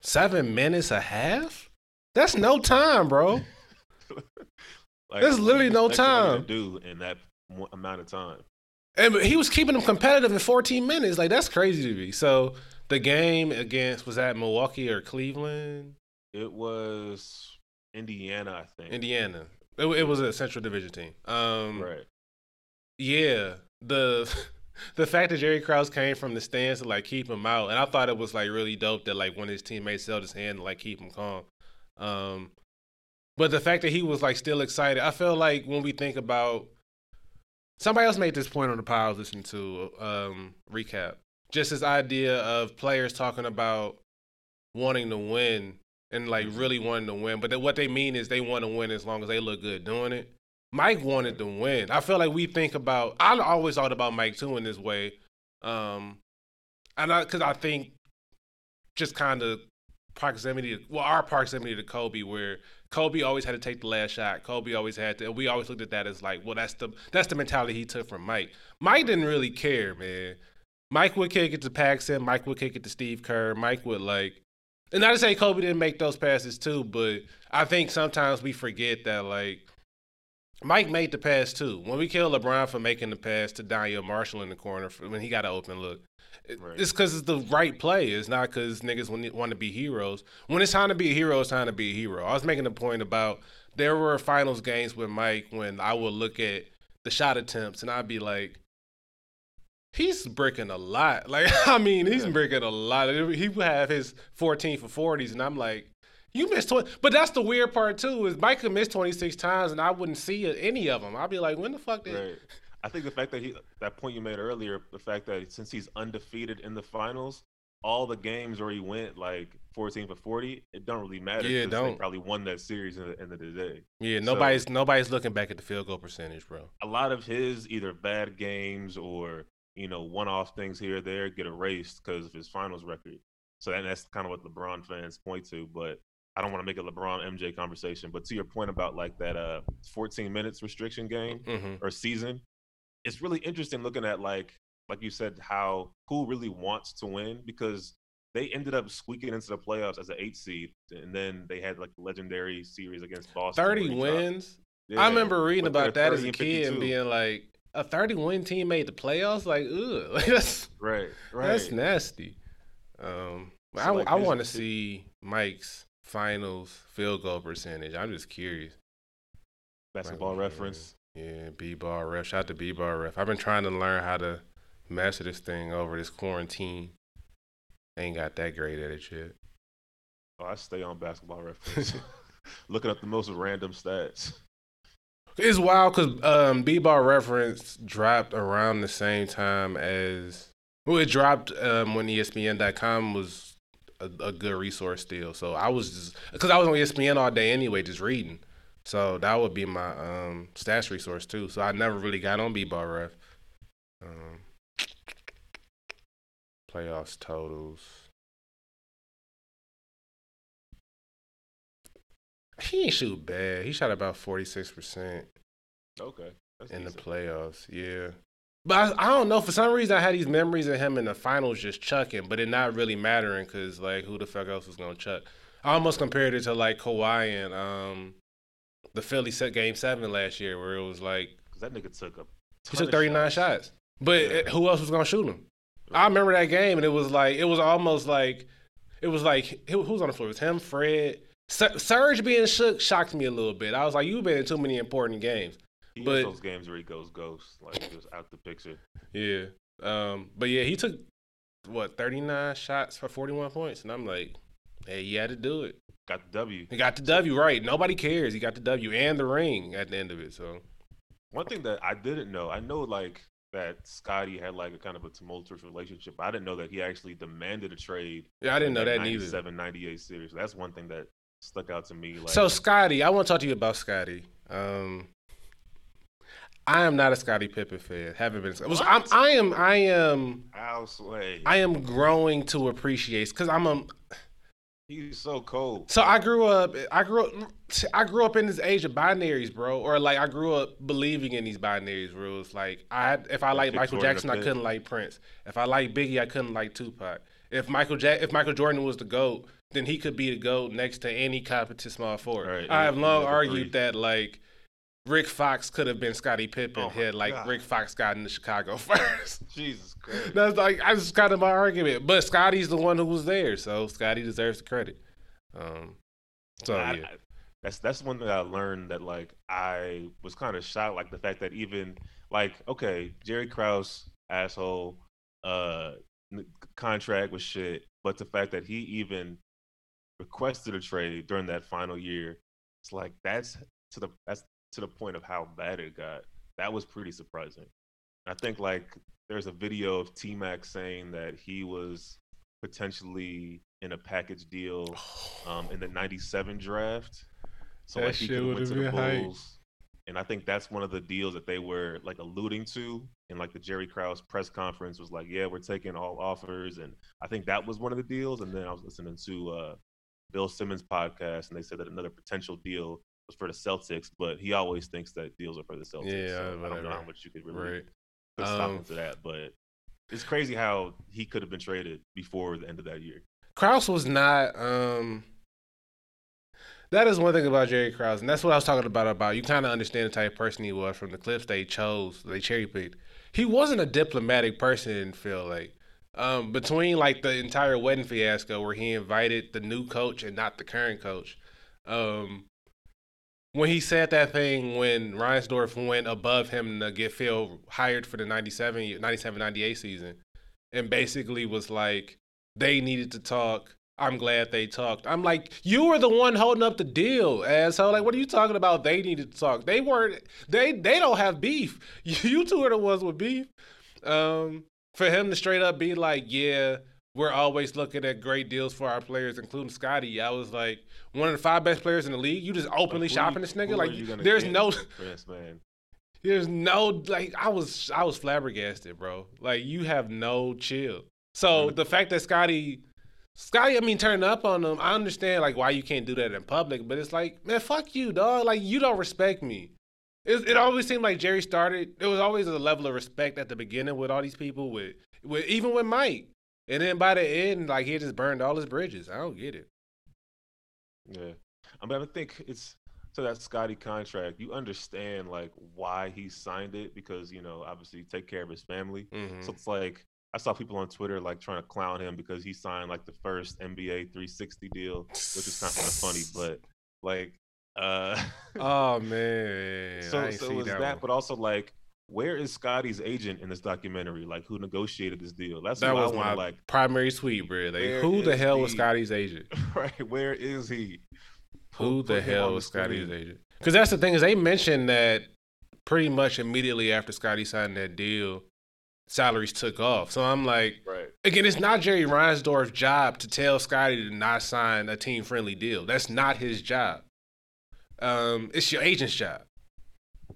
seven minutes a half? That's no time, bro. Like, that's literally no time. Do in that amount of time. And he was keeping them competitive in fourteen minutes. Like, that's crazy to me. So the game against, was that Milwaukee or Cleveland? It was Indiana, I think. Indiana. It, it was a Central Division team. Um, right. Yeah, the the fact that Jerry Krause came from the stands to like keep him out, and I thought it was like really dope that like one of his teammates held his hand to like keep him calm. Um, but the fact that he was like still excited, I feel like when we think about, somebody else made this point on the pod I was listening to um, recap, just this idea of players talking about wanting to win and like really wanting to win, but what they mean is they want to win as long as they look good doing it. Mike wanted to win. I feel like we think about, I always thought about Mike too in this way. Um, and I, cause I think just kind of proximity, to, well, our proximity to Kobe, where Kobe always had to take the last shot. Kobe always had to, and we always looked at that as like, well, that's the, that's the mentality he took from Mike. Mike didn't really care, man. Mike would kick it to Paxson. Mike would kick it to Steve Kerr. Mike would, like, and not to say Kobe didn't make those passes too, but I think sometimes we forget that, like, Mike made the pass too. When we kill LeBron for making the pass to Daniel Marshall in the corner for, when he got an open look, right. It's because it's the right play. It's not because niggas want to be heroes. When it's time to be a hero, it's time to be a hero. I was making a point about there were finals games with Mike when I would look at the shot attempts and I'd be like, he's bricking a lot. Like, I mean, he's yeah. bricking a lot. He would have his fourteen for forties, and I'm like, you missed twenty. But that's the weird part, too, is Mike could miss twenty-six times, and I wouldn't see any of them. I'd be like, when the fuck did right. I think the fact that he, that point you made earlier, the fact that since he's undefeated in the finals, all the games where he went, like, fourteen for forty, it don't really matter. Yeah, don't. They probably won that series at the end of the day. Yeah, nobody's so, nobody's looking back at the field goal percentage, bro. A lot of his either bad games or, you know, one-off things here or there get erased because of his finals record. So that, that's kind of what LeBron fans point to, but I don't want to make a LeBron-M J conversation, but to your point about, like, that uh, fourteen minutes restriction game mm-hmm. or season, it's really interesting looking at, like, like you said, how who really wants to win, because they ended up squeaking into the playoffs as an eight seed, and then they had, like, the legendary series against Boston. thirty wins? Yeah, I remember reading about that as a kid and being like, a thirty-win team made the playoffs? Like, ugh. Like, that's, right, right. That's nasty. Um, so I, like, I want to see Mike's finals field goal percentage. I'm just curious. Basketball like, reference. Yeah, yeah, B-ball ref. Shout out to B-ball ref. I've been trying to learn how to master this thing over this quarantine. I ain't got that great at it yet. Oh, I stay on basketball reference. Looking up the most random stats. It's wild because um, B-Ball Reference dropped around the same time as – well, it dropped um, when E S P N dot com was a, a good resource still. So I was just – because I was on E S P N all day anyway just reading. So that would be my um, stats resource too. So I never really got on B-Ball Ref. Um, playoffs totals. He ain't shoot bad. He shot about forty-six percent okay. That's in decent. The playoffs, yeah. But I, I don't know. For some reason, I had these memories of him in the finals just chucking, but it not really mattering because, like, who the fuck else was going to chuck? I almost compared it to, like, Kawhi and um, the Philly set game seven last year where it was like. Because that nigga took a He took thirty-nine shots. shots. But yeah. it, who else was going to shoot him? Right. I remember that game, and it was like, it was almost like, it was like, who was on the floor? It was him, Fred. Surge being shook shocked me a little bit. I was like, you've been in too many important games. He but, those games where he goes ghost, like he was out the picture. Yeah. Um, but, yeah, he took, what, thirty-nine shots for forty-one points. And I'm like, hey, he had to do it. Got the W. He got the W, right. Nobody cares. He got the W and the ring at the end of it. So, one thing that I didn't know, I know, like, that Scottie had, like, a kind of a tumultuous relationship. I didn't know that he actually demanded a trade. Yeah, I didn't know that either. ninety-seven ninety-eight series. That's one thing that stuck out to me. Like, so Scottie, I want to talk to you about Scottie. Um, I am not a Scottie Pippen fan. Haven't been. Was, I'm, I am. I am. I'll sway. I am growing to appreciate because I'm a. He's so cold. So I grew up. I grew up. I grew up in this age of binaries, bro. Or like I grew up believing in these binaries rules. Like I, if I liked Michael Jackson, I couldn't like Prince. If I liked Biggie, I couldn't like Tupac. If Michael Jack, if Michael Jordan was the GOAT, then he could be the GOAT next to any competent small forward. Right, I have long argued three. that, like, Rick Fox could have been Scottie Pippen oh had, like, God. Rick Fox gotten to Chicago first. Jesus Christ. That's, like, I just kind of my argument. But Scottie's the one who was there, so Scottie deserves the credit. Um, so, I, yeah. I, that's, that's one that I learned that, like, I was kind of shocked, like, the fact that even, like, okay, Jerry Krause, asshole, uh, contract was shit, but the fact that he even requested a trade during that final year. It's like that's to the that's to the point of how bad it got. That was pretty surprising. I think like there's a video of T-Mac saying that he was potentially in a package deal um, in the ninety-seven draft. So that like he could have went to the Bulls. And I think that's one of the deals that they were like alluding to. And like the Jerry Krause press conference was like, yeah, we're taking all offers. And I think that was one of the deals. And then I was listening to uh Bill Simmons' podcast, and they said that another potential deal was for the Celtics, but he always thinks that deals are for the Celtics. Yeah, so I don't know how much you could really right. put um, stop into that, but It's crazy how he could have been traded before the end of that year. Krause was not. Um, that is one thing about Jerry Krause, and that's what I was talking about. About you kind of understand the type of person he was from the clips they chose, they cherry picked. He wasn't a diplomatic person. Feel like um, between like the entire wedding fiasco where he invited the new coach and not the current coach. Um, When he said that thing when Reinsdorf went above him to get Phil hired for the ninety-seven ninety-eight season and basically was like, they needed to talk. I'm glad they talked. I'm like, you were the one holding up the deal, asshole. Like, what are you talking about? They needed to talk. They weren't, they they don't have beef. You two are the ones with beef. Um, for him to straight up be like, yeah, we're always looking at great deals for our players, including Scottie. I was like, one of the five best players in the league. You just openly like, shopping this nigga. Like, there's no, this, man. there's no, like, I was, I was flabbergasted, bro. Like, you have no chill. So mm-hmm. the fact that Scottie, Scottie, I mean, turning up on him, I understand like why you can't do that in public, but it's like, man, fuck you, dog. Like, you don't respect me. It, it always seemed like Jerry started. There was always a level of respect at the beginning with all these people, with, with even with Mike. And then by the end, like, he just burned all his bridges. I don't get it. Yeah. I mean, I think it's so that Scottie contract, you understand, like, why he signed it because, you know, obviously take care of his family. Mm-hmm. So it's like I saw people on Twitter, like, trying to clown him because he signed, like, the first N B A three sixty deal, which is kind of funny, but, like, uh. oh, man. So it so was that, that but also, like, where is Scottie's agent in this documentary? Like, who negotiated this deal? That's that was I wanna, my like, primary tweet, bro. Like, who the hell he? was Scottie's agent? Right, where is he? Put, who the hell was Scottie's screen. agent? Because that's the thing is they mentioned that pretty much immediately after Scottie signed that deal, salaries took off. So I'm like, right. Again, it's not Jerry Reinsdorf's job to tell Scottie to not sign a team-friendly deal. That's not his job. Um, it's your agent's job.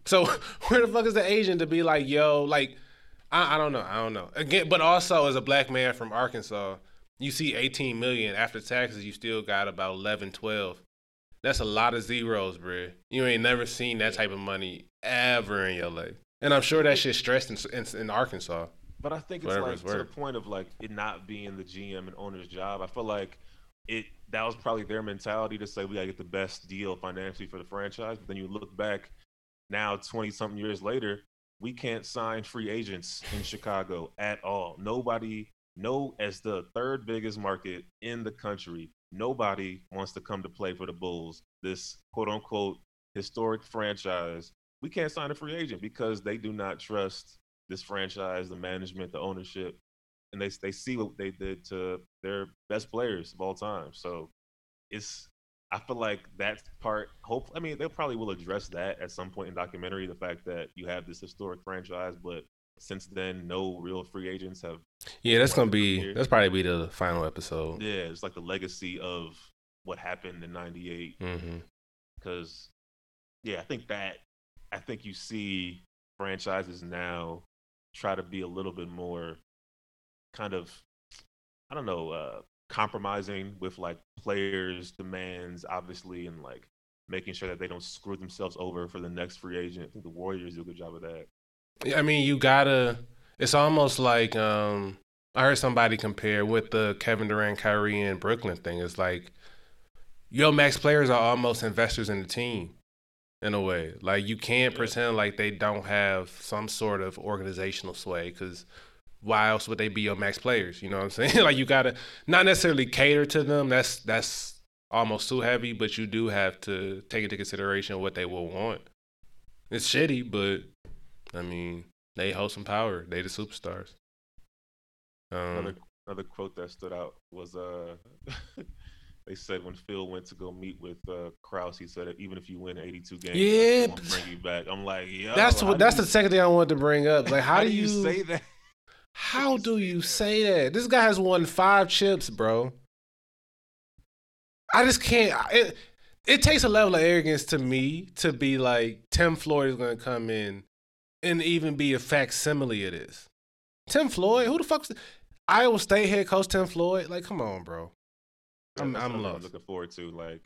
So where the fuck is the agent to be like, yo, like, I, I don't know, I don't know. Again, but also as a black man from Arkansas, you see eighteen million after taxes, you still got about eleven, twelve. That's a lot of zeros, bro. You ain't never seen that type of money ever in your life, and I'm sure that shit's stressed in, in, in Arkansas. But I think it's like it's to worth. the point of like it not being the G M and owner's job. I feel like it that was probably their mentality to say we gotta get the best deal financially for the franchise. But then you look back. Now, twenty-something years later, we can't sign free agents in Chicago at all. Nobody, no, as the third biggest market in the country, nobody wants to come to play for the Bulls, this quote-unquote historic franchise. We can't sign a free agent because they do not trust this franchise, the management, the ownership, and they they see what they did to their best players of all time. So it's... I feel like that part, hope, I mean, they probably will address that at some point in documentary, the fact that you have this historic franchise, but since then, no real free agents have. Yeah, that's going to be, that's probably be the final episode. Yeah, it's like the legacy of what happened in ninety-eight. Because, mm-hmm. yeah, I think that, I think you see franchises now try to be a little bit more kind of, I don't know, uh, compromising with like players' demands, obviously, and like making sure that they don't screw themselves over for the next free agent. I think the Warriors do a good job of that. Yeah, I mean, you gotta. It's almost like um, I heard somebody compare with the Kevin Durant, Kyrie, and Brooklyn thing. It's like yo, max players are almost investors in the team in a way. Like you can't pretend like they don't have some sort of organizational sway because. Why else would they be your max players? You know what I'm saying? Like you gotta not necessarily cater to them. That's that's almost too heavy, but you do have to take into consideration what they will want. It's shitty, but I mean, they hold some power. They the superstars. Um, another, another quote that stood out was uh, they said when Phil went to go meet with uh, Krause, he said even if you win eighty-two games, yeah, I won't bring you back. I'm like, yeah. That's what. That's you, the second thing I wanted to bring up. Like, how, how do you, you say that? How do you say that? This guy has won five chips, bro. I just can't. It, it takes a level of arrogance to me to be like, Tim Floyd is going to come in and even be a facsimile of this. Tim Floyd? Who the fuck's the, Iowa State head coach Tim Floyd? Like, come on, bro. I'm, I'm, I'm looking forward to, like,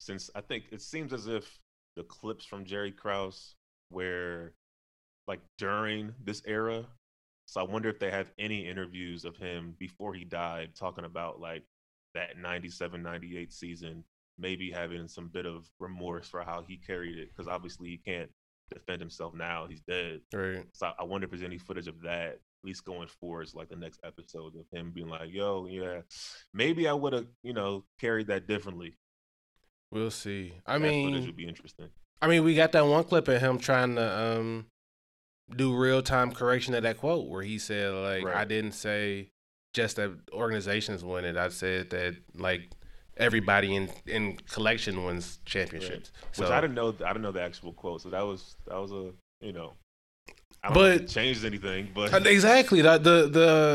since I think it seems as if the clips from Jerry Krause where, like, during this era, So I wonder if they have any interviews of him before he died talking about like that ninety-seven ninety-eight season, maybe having some bit of remorse for how he carried it, because obviously he can't defend himself now. He's dead. Right. So I wonder if there's any footage of that, at least going forward, so like the next episode of him being like, yo, yeah, maybe I would have, you know, carried that differently. We'll see. I that mean, footage would be interesting. I mean, we got that one clip of him trying to um, do real-time correction of that quote where he said, like, right. I didn't say just that organizations won it. I said that, like, everybody in, in collection wins championships. Right. So, which I didn't know. I didn't know the actual quote. So that was that was a you know. I don't but, know if it changed anything. But exactly, the, the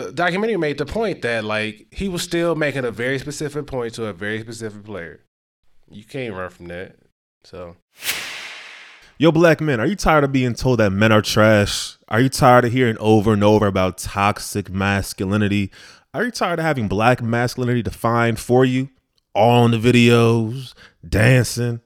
the documentary made the point that like he was still making a very specific point to a very specific player. You can't run from that. So. Yo, black men, are you tired of being told that men are trash? Are you tired of hearing over and over about toxic masculinity? Are you tired of having black masculinity defined for you? All in the videos, dancing.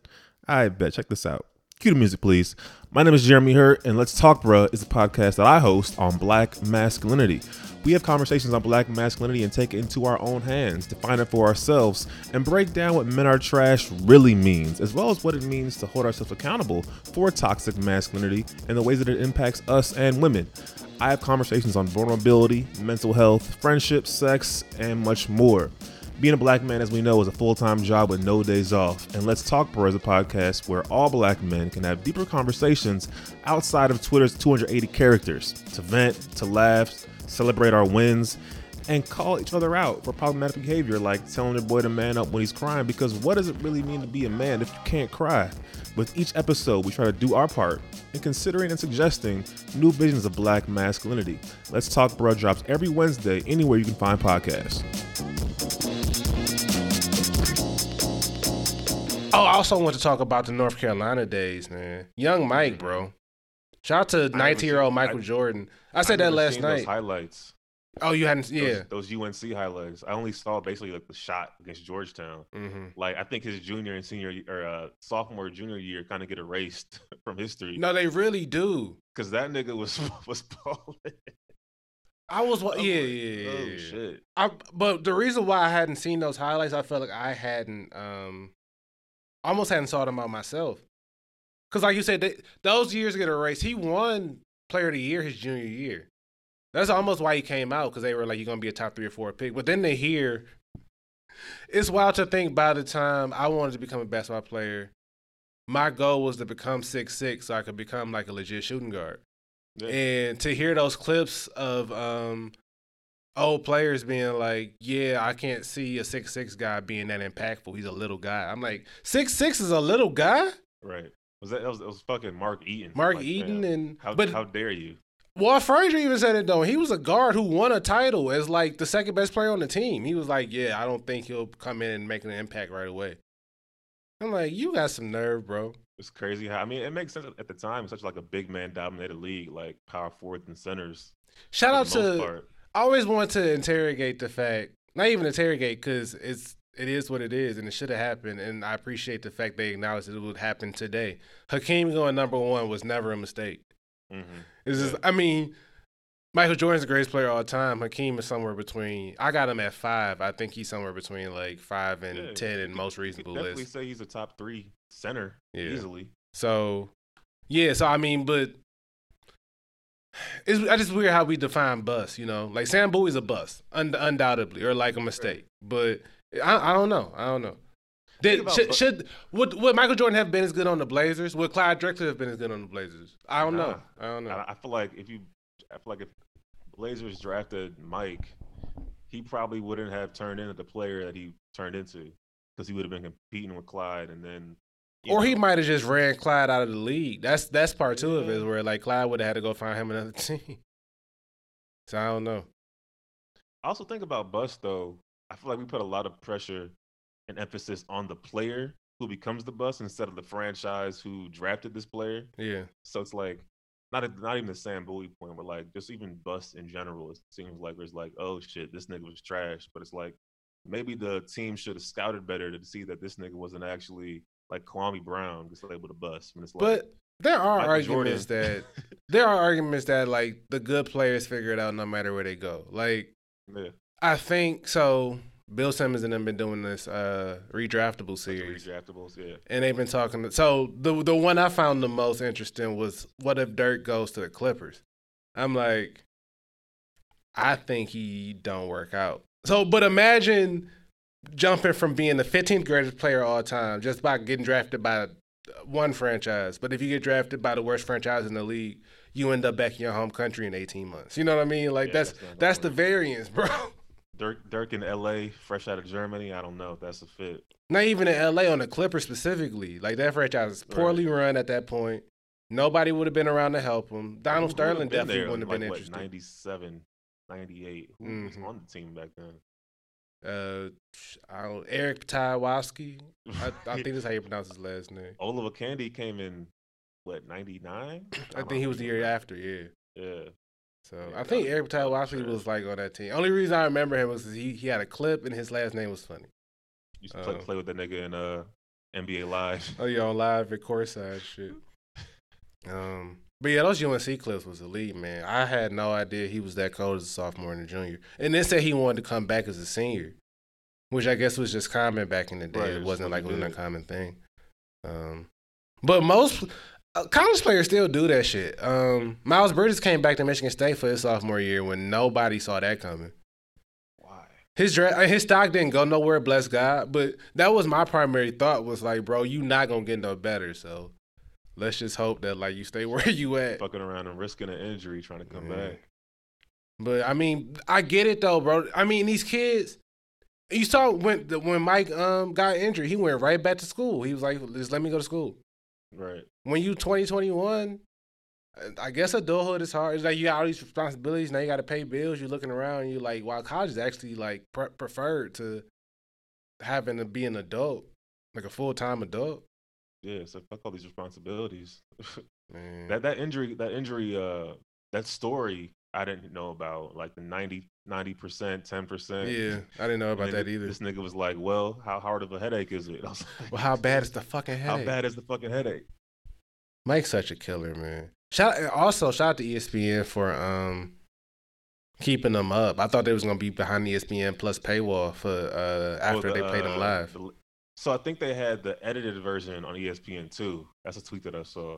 I bet. Check this out. Cue the music, please. My name is Jeremy Hurt, and Let's Talk Bruh is a podcast that I host on black masculinity. We have conversations on black masculinity and take it into our own hands, define it for ourselves, and break down what men are trash really means, as well as what it means to hold ourselves accountable for toxic masculinity and the ways that it impacts us and women. I have conversations on vulnerability, mental health, friendship, sex, and much more. Being a black man, as we know, is a full-time job with no days off. And Let's Talk Bruh is a podcast where all black men can have deeper conversations outside of Twitter's two hundred eighty characters, to vent, to laugh, celebrate our wins, and call each other out for problematic behavior, like telling your boy to man up when he's crying, because what does it really mean to be a man if you can't cry? With each episode, we try to do our part in considering and suggesting new visions of black masculinity. Let's Talk Bruh drops every Wednesday anywhere you can find podcasts. Oh, I also want to talk about the North Carolina days, man. Young Mike, bro. Shout out to nineteen-year-old Michael I, Jordan. I said I that last seen night. Those highlights. Oh, you hadn't? Yeah. Those, those U N C highlights. I only saw basically like the shot against Georgetown. Mm-hmm. Like I think his junior and senior or uh, sophomore junior year kind of get erased from history. No, they really do. Because that nigga was was balling. I was, yeah, yeah, yeah. Oh shit. I but the reason why I hadn't seen those highlights, I felt like I hadn't. Um, almost hadn't saw them out myself. Because like you said, they, those years get erased. He won Player of the Year his junior year. That's almost why he came out, because they were like, you're going to be a top three or four pick. But then they hear, it's wild to think by the time I wanted to become a basketball player, my goal was to become six six so I could become like a legit shooting guard. Yeah. And to hear those clips of um, old players being like, yeah, I can't see a six six guy being that impactful. He's a little guy. I'm like, six six is a little guy? Right. Was that, that, was, that was fucking Mark Eaton. Mark like, Eaton. Man, and how, but, how dare you? Well, Frazier even said it, though. He was a guard who won a title as, like, the second best player on the team. He was like, yeah, I don't think he'll come in and make an impact right away. I'm like, you got some nerve, bro. It's crazy how, I mean, it makes sense at the time. Such, like, a big man-dominated league, like, power forwards and centers. Shout out to part. I always want to interrogate the fact, not even interrogate, because it's, it is what it is, and it should have happened, and I appreciate the fact they acknowledged that it would happen today. Hakeem going number one was never a mistake. Mm-hmm. It's just, I mean, Michael Jordan's the greatest player of all time. Hakeem is somewhere between, I got him at five. I think he's somewhere between like five and yeah, ten in most reasonable lists. Definitely say he's a top three center yeah. easily. So, yeah, so I mean, but it's just weird how we define bust, you know? Like Sam Bowie's a bust, un- undoubtedly, or like a mistake. But I, I don't know. I don't know. Did, about, should should would, would Michael Jordan have been as good on the Blazers? Would Clyde Drexler have been as good on the Blazers? I don't nah, know. I don't know. I feel like if you, I feel like if Blazers drafted Mike, he probably wouldn't have turned into the player that he turned into, because he would have been competing with Clyde, and then. Or know. He might have just ran Clyde out of the league. That's that's part two yeah. of it, where like Clyde would have had to go find him another team. So I don't know. I also think about bust though. I feel like we put a lot of pressure and emphasis on the player who becomes the bust instead of the franchise who drafted this player. Yeah. So it's like not a, not even the Sam Bowie point, but like just even bust in general. It seems like there's like, oh shit, this nigga was trash. But it's like maybe the team should have scouted better to see that this nigga wasn't actually like Kwame Brown, just labeled a bust. When it's like, but There are Michael arguments Jordan. that there are arguments that like the good players figure it out no matter where they go. Like yeah. I think so. Bill Simmons and them been doing this uh, redraftable series. Like redraftables, yeah. And they've been talking. To, so the the one I found the most interesting was what if Dirk goes to the Clippers? I'm like, I think he don't work out. So, but imagine jumping from being the fifteenth greatest player of all time just by getting drafted by one franchise. But if you get drafted by the worst franchise in the league, you end up back in your home country in eighteen months. You know what I mean? Like yeah, that's that's, that's the variance, bro. Dirk, Dirk in L A, fresh out of Germany. I don't know if that's a fit. Not even in L A, on the Clippers specifically. Like, that franchise is poorly right. run at that point. Nobody would have been around to help him. Donald Who Sterling definitely there? wouldn't have like, been what, interested. ninety-seven, ninety-eight Who mm-hmm. was on the team back then? Uh, I don't, Eric Tywowski. I, I think that's how you pronounce his last name. Oliver Candy came in, what, ninety-nine? I, I think he was the year after, yeah. Yeah. So yeah, I think Eric Tywowski was like on that team. Only reason I remember him was he he had a clip and his last name was funny. Used to play, um, play with that nigga in uh, N B A Live. Oh yeah, on Live at courtside shit. Um, but yeah, those U N C clips was elite, man. I had no idea he was that cold as a sophomore and a junior. And then said he wanted to come back as a senior, which I guess was just common back in the day. Right, it wasn't like it was an uncommon thing. Um, but most. Uh, college players still do that shit. Um, Miles Bridges came back to Michigan State for his sophomore year when nobody saw that coming. Why? His dra- his stock didn't go nowhere, bless God. But that was my primary thought was like, bro, you not going to get no better. So let's just hope that like you stay where you at. Fucking around and risking an injury trying to come mm-hmm. back. But, I mean, I get it, though, bro. I mean, these kids, you saw when when Mike um got injured, he went right back to school. He was like, just let me go to school. Right. When you twenty, twenty-one, I guess adulthood is hard. It's like you got all these responsibilities. Now you got to pay bills. You're looking around and you're like, wow, college is actually like pre- preferred to having to be an adult, like a full-time adult. Yeah, so fuck all these responsibilities. Man. That that injury, that injury, uh, that story I didn't know about, like the ninety percent, ten percent. Yeah, I didn't know about and that either. This nigga was like, well, how hard of a headache is it? I was like, well, how bad is the fucking headache? How bad is the fucking headache? Mike's such a killer, man. Shout Also, shout out to E S P N for um keeping them up. I thought they was going to be behind the E S P N Plus paywall for uh, after well, the, they played them live. Uh, so I think they had the edited version on E S P N, too. That's a tweet that I saw.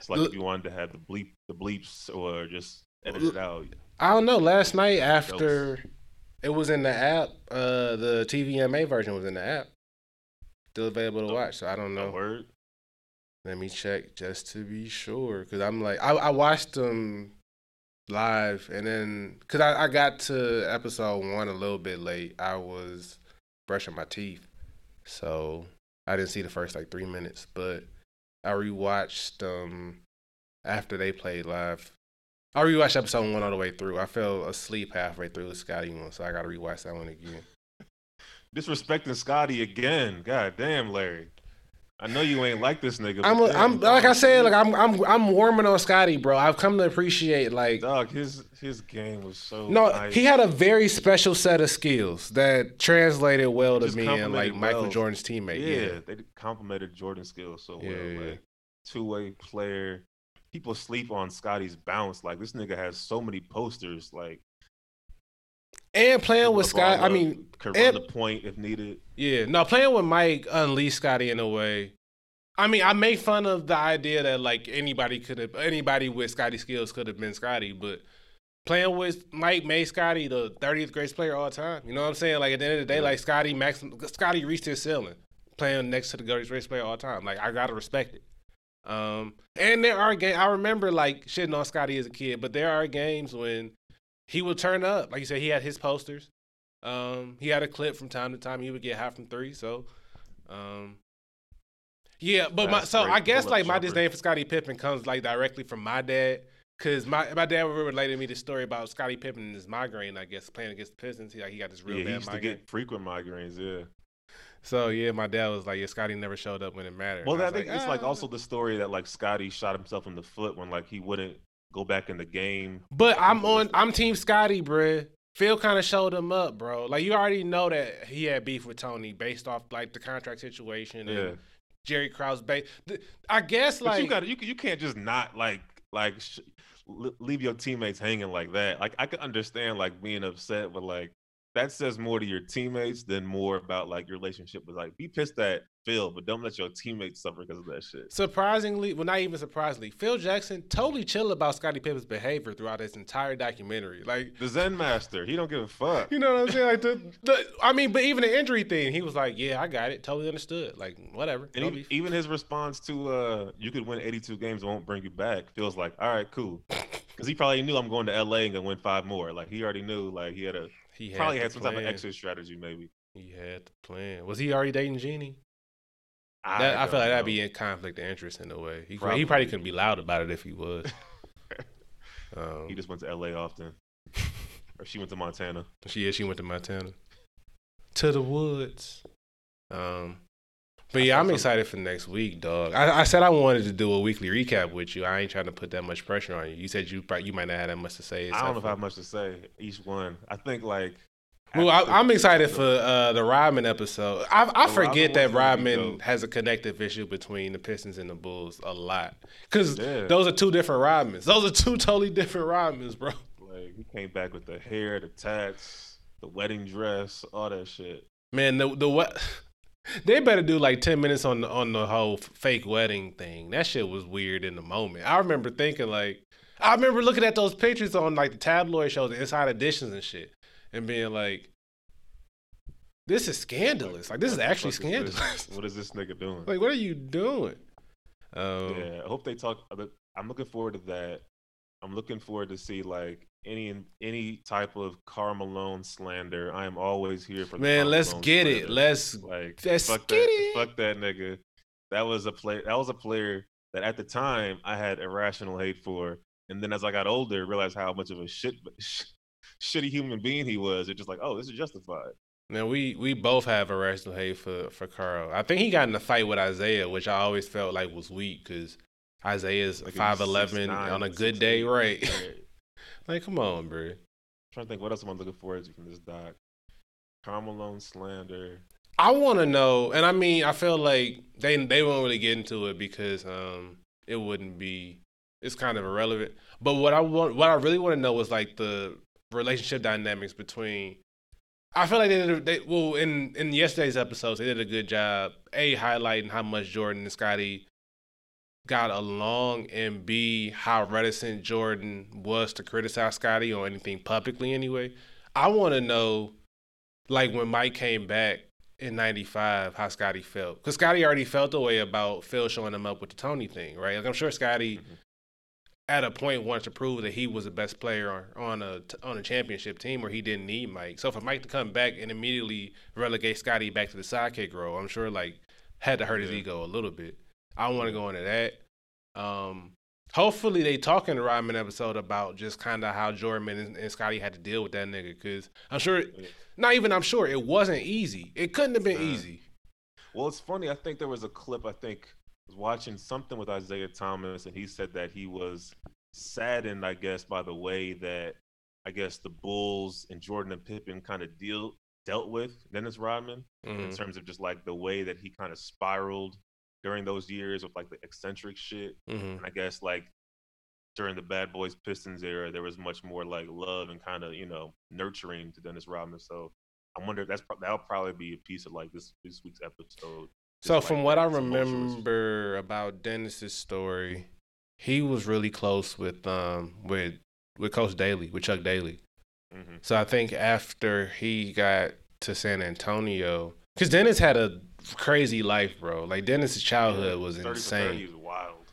It's like L- if you wanted to have the bleep, the bleeps or just edit it out. I don't know. Last night after it was in the app, uh, the T V M A version was in the app. Still available to watch, so I don't know. No word. Let me check just to be sure, because I'm like, I, I watched them live, and then, because I, I got to episode one a little bit late. I was brushing my teeth, so I didn't see the first, like, three minutes, but I rewatched them um, after they played live. I rewatched episode one all the way through. I fell asleep halfway through with Scottie one, so I got to rewatch that one again. Disrespecting Scottie again. God damn, Larry. I know you ain't like this nigga. I'm, a, I'm like I said, like I'm, I'm, I'm warming on Scottie, bro. I've come to appreciate like dog. His his game was so no. Nice. He had a very special set of skills that translated well to me and like well. Michael Jordan's teammate. Yeah, yeah. They complimented Jordan's skills so well. Yeah, like, two way player. People sleep on Scottie's bounce. Like, this nigga has so many posters. Like, and playing with Scott, I mean, could run the point if needed. Yeah, no, playing with Mike unleashed Scottie in a way. I mean, I make fun of the idea that like anybody could have, anybody with Scottie skills could have been Scottie, but playing with Mike made Scottie the thirtieth greatest player all time. You know what I'm saying? Like at the end of the day, yeah. like Scottie, Max, Scottie reached his ceiling playing next to the greatest player all time. Like I gotta respect it. Um, and there are games, I remember like shitting on Scottie as a kid, but there are games when he would turn up. Like you said, he had his posters. Um, he had a clip from time to time. He would get hot from three. So, um, yeah, but my, so I guess like my disdain for Scottie Pippen comes like directly from my dad. Cause my, my dad related me this story about Scottie Pippen and his migraine, I guess, playing against the Pistons. He, like, he got this real yeah, bad migraine. He used migraine. to get frequent migraines, yeah. So, yeah, my dad was like, yeah, Scottie never showed up when it mattered. Well, I, I think like, it's, ah. like, also the story that, like, Scottie shot himself in the foot when, like, he wouldn't go back in the game. But I'm on – I'm Team Scottie, bruh. Phil kind of showed him up, bro. Like, you already know that he had beef with Tony based off, like, the contract situation and yeah. Jerry Krause base. I guess like but you got you you can't just not like like sh leave your teammates hanging like that. Like I could understand like being upset, but like that says more to your teammates than more about like your relationship with like be pissed at Phil, but don't let your teammates suffer because of that shit. Surprisingly, well, not even surprisingly, Phil Jackson totally chill about Scottie Pippen's behavior throughout his entire documentary. Like the Zen master, he don't give a fuck. You know what I'm saying? Like the, the, I mean, but even the injury thing, he was like, "Yeah, I got it, totally understood." Like whatever. And even, even his response to, uh, "You could win eighty-two games, I won't bring you back," feels like, "All right, cool," because he probably knew I'm going to L A and gonna win five more. Like he already knew. Like he had a he had probably had some plan. type of exit strategy, maybe. He had the plan. Was he already dating Jeannie? I, that, I feel like know. that'd be in conflict of interest in a way. He probably, he probably couldn't be loud about it if he was. um, he just went to L A often. Or she went to Montana. She yeah, she went to Montana. To the woods. Um, but yeah, I'm something. excited for next week, dog. I, I said I wanted to do a weekly recap with you. I ain't trying to put that much pressure on you. You said you probably, you might not have that much to say. I don't know if I have much to say. Each one. I think like Well, I, I'm excited for uh, the Rodman episode. I, I forget that Rodman has a connective issue between the Pistons and the Bulls a lot. Because yeah. those are two different Rodmans. Those are two totally different Rodmans, bro. Like, he came back with the hair, the tats, the wedding dress, all that shit. Man, the the what? They better do like ten minutes on the, on the whole fake wedding thing. That shit was weird in the moment. I remember thinking like, I remember looking at those pictures on like the tabloid shows, the Inside Editions and shit. And being like, this is scandalous. Like, this is actually scandalous. What is this nigga doing? Like, what are you doing? Um, yeah, I hope they talk. I'm looking forward to that. I'm looking forward to see, like, any any type of Karl Malone slander. I am always here for the Man, Karl let's Malone get slander. it. Let's, like, let's fuck get that, it. Fuck that nigga. That was a play, That was a player that at the time I had irrational hate for. And then as I got older, realized how much of a shit... shitty human being he was. It's just like, oh, this is justified. Now we we both have irrational hate for for Carl. I think he got in a fight with Isaiah, which I always felt like was weak because Isaiah's like five eleven on a good day, right? right. Like, come on, bro. I'm trying to think what else am I looking forward to from this doc. Karl Malone slander. I want to know, and I mean, I feel like they they won't really get into it because um it wouldn't be. It's kind of irrelevant. But what I want, what I really want to know is like the relationship dynamics between, I feel like they did, they, well, in, in yesterday's episodes, they did a good job, A, highlighting how much Jordan and Scottie got along, and B, how reticent Jordan was to criticize Scottie or anything publicly anyway. I want to know, like, when Mike came back in ninety-five, how Scottie felt. Because Scottie already felt the way about Phil showing him up with the Tony thing, right? Like, I'm sure Scottie... Mm-hmm. at a point wanted to prove that he was the best player on a on a championship team where he didn't need Mike. So for Mike to come back and immediately relegate Scottie back to the sidekick role, I'm sure like had to hurt his yeah. ego a little bit. I want to go into that. Um, hopefully they talk in the Rodman episode about just kind of how Jordan and, and Scottie had to deal with that nigga because I'm sure, not even I'm sure, it wasn't easy. It couldn't have been uh, easy. Well, it's funny. I think there was a clip, I think, watching something with Isaiah Thomas, and he said that he was saddened, I guess, by the way that I guess the Bulls and Jordan and Pippen kind of deal dealt with Dennis Rodman mm-hmm. in terms of just like the way that he kind of spiraled during those years with like the eccentric shit. Mm-hmm. And I guess like during the Bad Boys Pistons era, there was much more like love and kind of, you know, nurturing to Dennis Rodman. So I wonder if that's pro that'll probably be a piece of like this this week's episode. So like, from what I remember about Dennis's story, he was really close with um with with Coach Daly, with Chuck Daly. Mm-hmm. So I think after he got to San Antonio, because Dennis had a crazy life, bro. Like Dennis's childhood was insane. He was wild.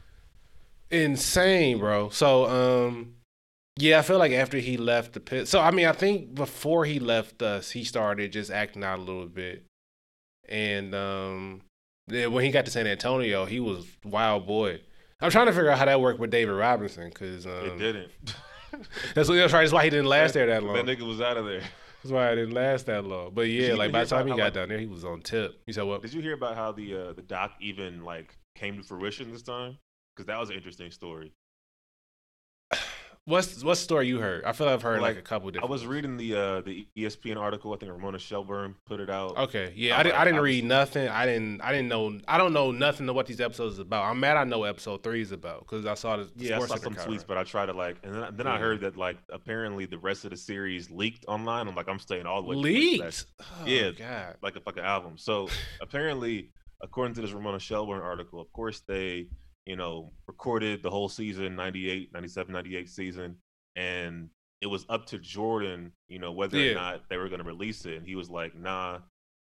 Insane, bro. So um yeah, I feel like after he left the pit. So I mean, I think before he left us, he started just acting out a little bit, and um. When he got to San Antonio, he was wild boy. I'm trying to figure out how that worked with David Robinson because um, it didn't. that's, that's right. That's why he didn't last that, there that long. That nigga was out of there. That's why it didn't last that long. But yeah, like by the time he got like, down there, he was on tip. You said what? Did you hear about how the uh, the doc even like came to fruition this time? Because that was an interesting story. What's what story you heard? I feel like I've heard like, like a couple different. I was reading the uh, the E S P N article. I think Ramona Shelburne put it out. Okay, yeah, I, I, did, I didn't I was, read nothing. I didn't I didn't know. I don't know nothing of what these episodes is about. I'm mad I know episode three is about because I saw the yeah I saw some cover. tweets, but I tried to like, and then, then yeah. I heard that like apparently the rest of the series leaked online. I'm like, I'm staying all the way leaked. Oh, yeah, God. Like a fucking album. So apparently, according to this Ramona Shelburne article, of course they. you know, recorded the whole season, ninety-eight, ninety-seven, ninety-eight season. And it was up to Jordan, you know, whether yeah. or not they were going to release it. And he was like, nah.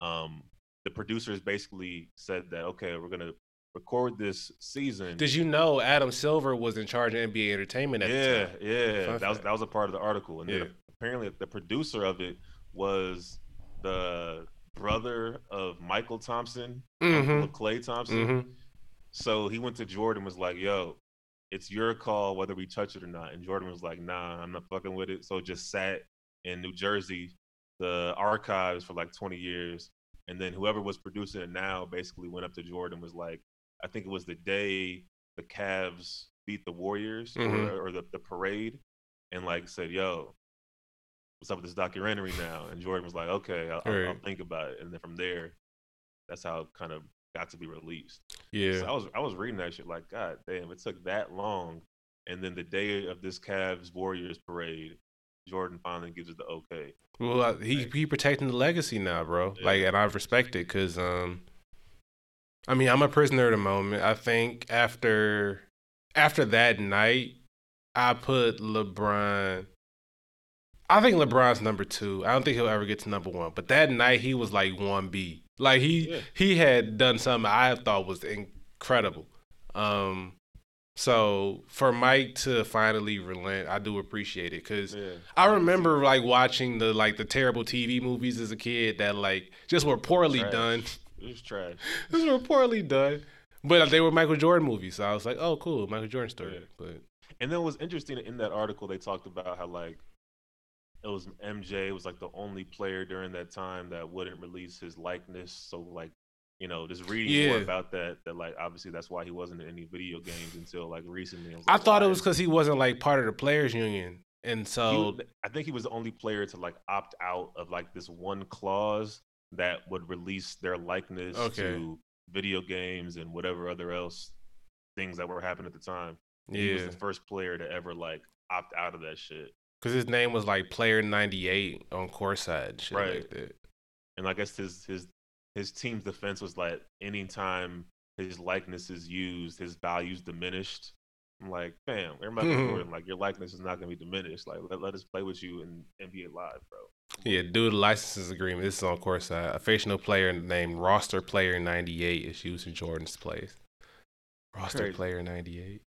Um, the producers basically said that, okay, we're going to record this season. Did you know Adam Silver was in charge of N B A Entertainment at yeah, the time? Yeah, yeah. That was, that was a part of the article. And yeah. then apparently the producer of it was the brother of Michael Thompson, mm-hmm. uncle of Klay Thompson. Mm-hmm. So he went to Jordan, was like, yo, it's your call whether we touch it or not. And Jordan was like, nah, I'm not fucking with it. So it just sat in New Jersey, the archives for like twenty years. And then whoever was producing it now basically went up to Jordan, was like, I think it was the day the Cavs beat the Warriors mm-hmm. or, or the, the parade, and like said, yo, what's up with this documentary now? And Jordan was like, okay, I'll, right. I'll, I'll think about it. And then from there, that's how it kind of got to be released. Yeah, so I was I was reading that shit like, God damn, it took that long, and then the day of this Cavs Warriors parade, Jordan finally gives it the okay. Well, I, he he protecting the legacy now, bro. Yeah. Like, and I respect it because um, I mean, I'm a prisoner at the moment. I think after after that night, I put LeBron. I think LeBron's number two. I don't think he'll ever get to number one. But that night, he was like one B. Like, he yeah. he had done something I thought was incredible. Um, so for Mike to finally relent, I do appreciate it because yeah. I remember like watching the like the terrible T V movies as a kid that like just were poorly trash. done. It was trash. These were poorly done, but they were Michael Jordan movies. So I was like, oh, cool, Michael Jordan story. Yeah. But and then what's interesting in that article, they talked about how like. It was M J was like the only player during that time that wouldn't release his likeness. So like, you know, just reading yeah. more about that, that like, obviously that's why he wasn't in any video games until like recently. I, I thought it was because he wasn't like part of the players union. And so he, I think he was the only player to like opt out of like this one clause that would release their likeness okay. to video games and whatever other else things that were happening at the time. Yeah. He was the first player to ever like opt out of that shit. Because his name was like Player ninety-eight on courtside and shit right. like that. And I guess his his his team's defense was like, anytime his likeness is used, his value's diminished. I'm like, fam, everybody mm-hmm. Jordan, like your likeness is not gonna be diminished. Like let, let us play with you in N B A Live, bro. Yeah, due to licenses agreement, this is on courtside. A fictional player named Roster Player ninety-eight is used in Jordan's plays. Roster Crazy. Player ninety-eight.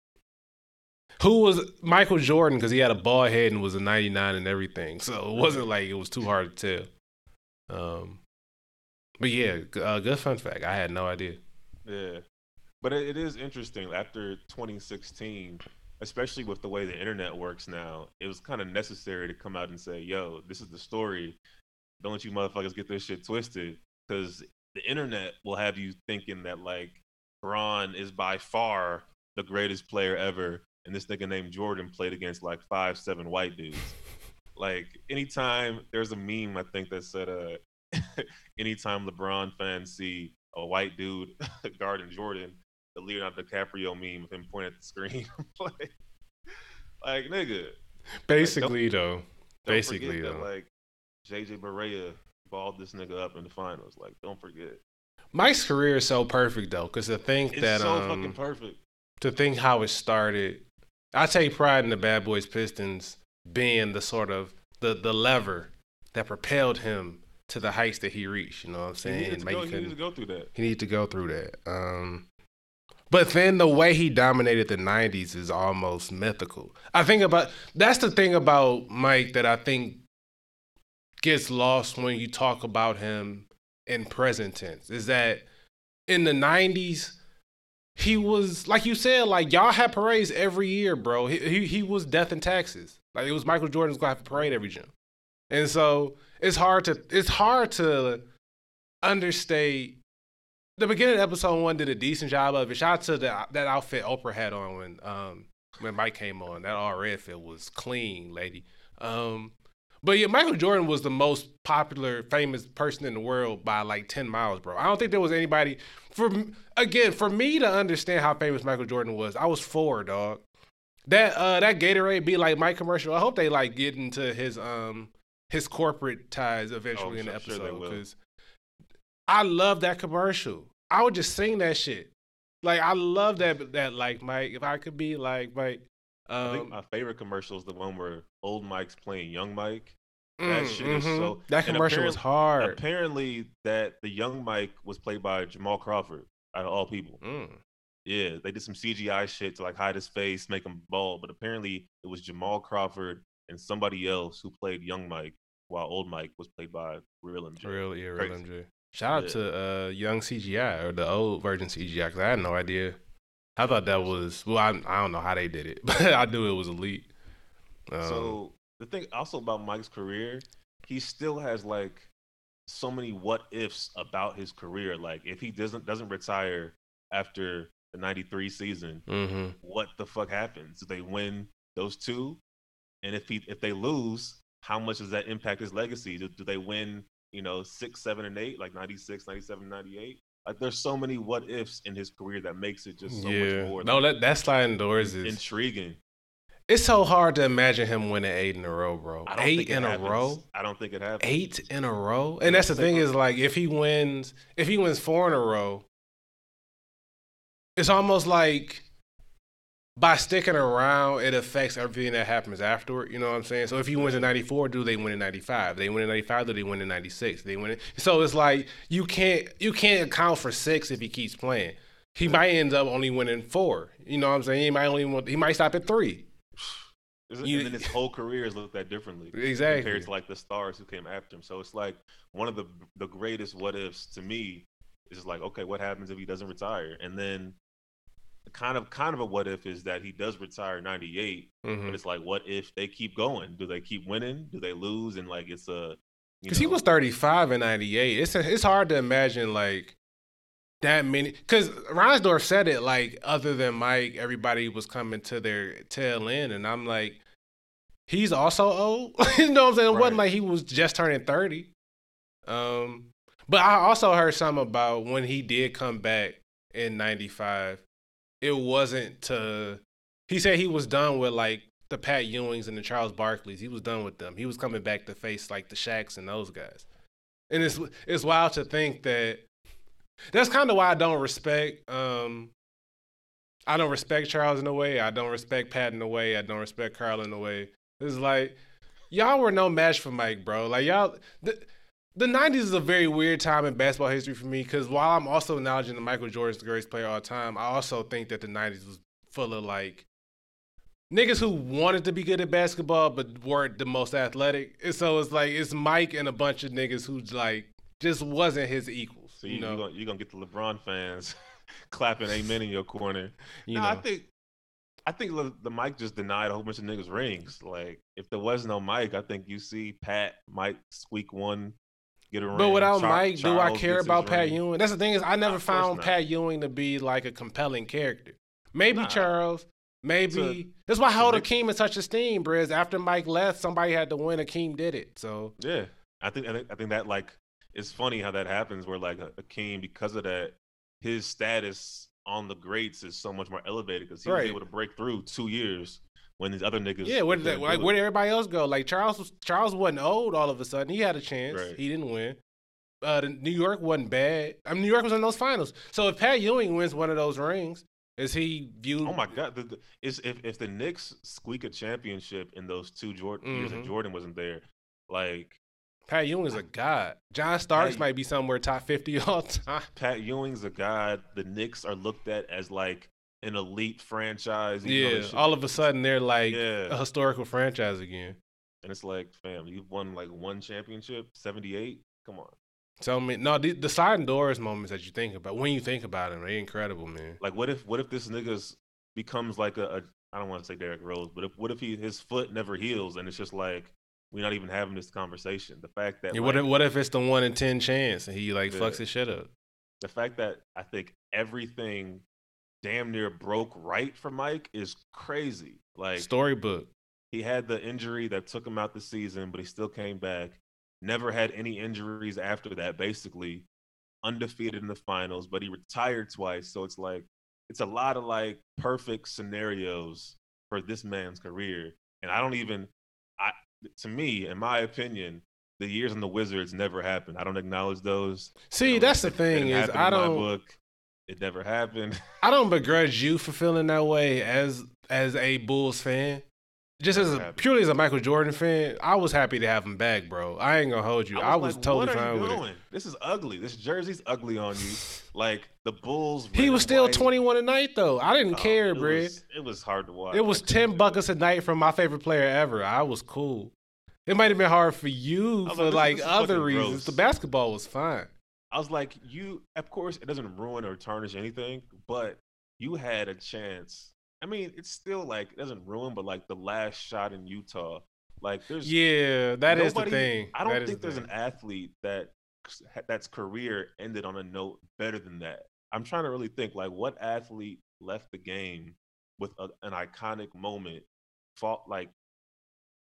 Who was Michael Jordan? Because he had a bald head and was a ninety-nine and everything, so it wasn't like it was too hard to tell. Um, but yeah, uh, good fun fact. I had no idea. Yeah, but it, it is interesting. After twenty sixteen, especially with the way the internet works now, it was kind of necessary to come out and say, "Yo, this is the story. Don't let you motherfuckers get this shit twisted," because the internet will have you thinking that like LeBron is by far the greatest player ever. And this nigga named Jordan played against like five, seven white dudes. Like anytime there's a meme, I think that said, uh, anytime LeBron fans see a white dude guarding Jordan, the Leonardo DiCaprio meme of him pointing at the screen, like, like nigga. Basically like, don't, though, don't basically though, that, like J J Barea balled this nigga up in the finals. Like, don't forget. Mike's career is so perfect though, because to think it's that so um, fucking perfect. To think how it started. I take pride in the Bad Boys Pistons being the sort of the, the lever that propelled him to the heights that he reached. You know what I'm saying? He needed to, go, he needed to go through that. He needed to go through that. Um, but then the way he dominated the nineties is almost mythical. I think about that's the thing about Mike that I think gets lost when you talk about him in present tense is that in the nineties. He was, like you said, like, y'all had parades every year, bro. He he, he was death and taxes. Like, it was Michael Jordan's going to have a parade every gym. And so it's hard to it's hard to understate. The beginning of episode one did a decent job of it. Shout out to the, that outfit Oprah had on when um, when Mike came on. That R F, it was clean, lady. Um, but yeah, Michael Jordan was the most popular, famous person in the world by like ten miles, bro. I don't think there was anybody. For again, for me to understand how famous Michael Jordan was, I was four, dog. That uh, that Gatorade Be Like Mike commercial. I hope they like get into his um his corporate ties eventually oh, in the I'm episode because sure I love that commercial. I would just sing that shit. Like I love that that like Mike. If I could be like Mike. Um, I think my favorite commercial is the one where old Mike's playing young Mike. That mm, shit mm-hmm. is so. That commercial was hard. Apparently, that the young Mike was played by Jamal Crawford out of all people. Mm. Yeah, they did some C G I shit to like hide his face, make him bald. But apparently, it was Jamal Crawford and somebody else who played young Mike, while old Mike was played by real M J. Real, yeah, real M J. Shout yeah. out to uh, young C G I or the old version C G I because I had no idea. I thought that was well. I, I don't know how they did it, but I knew it was elite. Um, so the thing also about Mike's career, he still has like so many what ifs about his career. Like if he doesn't doesn't retire after the ninety-three season, mm-hmm. what the fuck happens? Do they win those two? And if he if they lose, how much does that impact his legacy? Do, do they win? You know, six, seven, and eight, like ninety-six, ninety-seven, ninety-eight. Like, there's so many what ifs in his career that makes it just so yeah. much more. No, like, that, that sliding doors is intriguing. It's so hard to imagine him winning eight in a row, bro. Eight in happens. a row? I don't think it happens. Eight in a row? And that's the thing is, like, if he wins, if he wins four in a row, it's almost like by sticking around, it affects everything that happens afterward. You know what I'm saying? So if he wins in ninety-four, do they win in ninety-five? They win in ninety-five, do they win in ninety-six? They win. In... So it's like you can't you can't account for six if he keeps playing. He might end up only winning four. You know what I'm saying? He might only want, he might stop at three. You, and then his whole career is looked at differently exactly compared to like the stars who came after him. So it's like one of the the greatest what ifs to me is just like, okay, what happens if he doesn't retire? And then. Kind of, kind of a what if is that he does retire in ninety-eight, mm-hmm. but it's like, what if they keep going? Do they keep winning? Do they lose? And like, it's a because he was thirty-five in ninety-eight. It's a, it's hard to imagine like that many. Because Reinsdorf said it like, other than Mike, everybody was coming to their tail end, and I'm like, he's also old. You know what I'm saying? It right. wasn't like he was just turning thirty. Um, but I also heard something about when he did come back in ninety-five. It wasn't to – he said he was done with, like, the Pat Ewings and the Charles Barkleys. He was done with them. He was coming back to face, like, the Shaqs and those guys. And it's it's wild to think that – that's kind of why I don't respect um, – I don't respect Charles in a way. I don't respect Pat in a way. I don't respect Carl in a way. It's like, y'all were no match for Mike, bro. Like, y'all th- – the nineties is a very weird time in basketball history for me because while I'm also acknowledging that Michael Jordan's the greatest player of all time, I also think that the nineties was full of, like, niggas who wanted to be good at basketball but weren't the most athletic. And so it's, like, it's Mike and a bunch of niggas who, like, just wasn't his equals. So you, you know? You're going to get the LeBron fans clapping amen in your corner. You no, know. I think I think the, the Mike just denied a whole bunch of niggas rings. Like, if there was no Mike, I think you see Pat, Mike squeak one. Get but without Ch- Mike, Charles do I care about Pat ring. Ewing? That's the thing is, I never found Pat Ewing to be like a compelling character. Maybe nah. Charles, maybe. A, That's why I held Hakeem in such esteem, Briz. After Mike left, somebody had to win. Hakeem did it. So yeah, I think I think, I think that like it's funny how that happens. Where like Hakeem, because of that, his status on the greats is so much more elevated because he right. was able to break through two years. When these other niggas, yeah, where did that, like where did everybody else go? Like Charles, was, Charles wasn't old. All of a sudden, he had a chance. Right. He didn't win. Uh, the New York wasn't bad. I mean, New York was in those finals. So if Pat Ewing wins one of those rings, is he viewed? Oh my God! The, the, it's, if if the Knicks squeak a championship in those two Jordan mm-hmm. years, and Jordan wasn't there, like Pat Ewing's I, a god. John Starks Pat, might be somewhere top fifty all time. Pat Ewing's a god. The Knicks are looked at as like. An elite franchise. Yeah, all of a sudden they're like yeah. a historical franchise again. And it's like, fam, you've won like one championship, seventy-eight? Come on. So, I mean, no, the, the sliding doors moments that you think about, when you think about them, they're incredible, man. Like, what if what if this nigga's becomes like a, a I don't want to say Derrick Rose, but if what if he his foot never heals and it's just like, we're not even having this conversation. The fact that yeah, what, like, if, what if it's the one in ten chance and he like yeah. fucks his shit up? The fact that I think everything damn near broke right for Mike is crazy. Like storybook. He had the injury that took him out the season, but he still came back. Never had any injuries after that, basically. Undefeated in the finals, but he retired twice. So it's like, it's a lot of like perfect scenarios for this man's career. And I don't even, I to me, in my opinion, the years in the Wizards never happened. I don't acknowledge those. See, that's the thing is I don't. In my book, it never happened. I don't begrudge you for feeling that way as as a Bulls fan. Just as a, purely as a Michael Jordan fan, I was happy to have him back, bro. I ain't gonna hold you. I was, I was like, totally fine with it. What are you doing? This is ugly. This jersey's ugly on you. Like the Bulls. He was still twenty-one a night though. I didn't oh, care, bro. It was hard to watch. It was ten buckets a night from my favorite player ever. I was cool. It might have been hard for you for like, like other reasons. Gross. The basketball was fine. I was like, you. Of course, it doesn't ruin or tarnish anything, but you had a chance. I mean, it's still like, it doesn't ruin, but like the last shot in Utah, like there's yeah, that nobody, is the thing. I don't that think the there's thing. An athlete that that's career ended on a note better than that. I'm trying to really think like what athlete left the game with a, an iconic moment, fought, like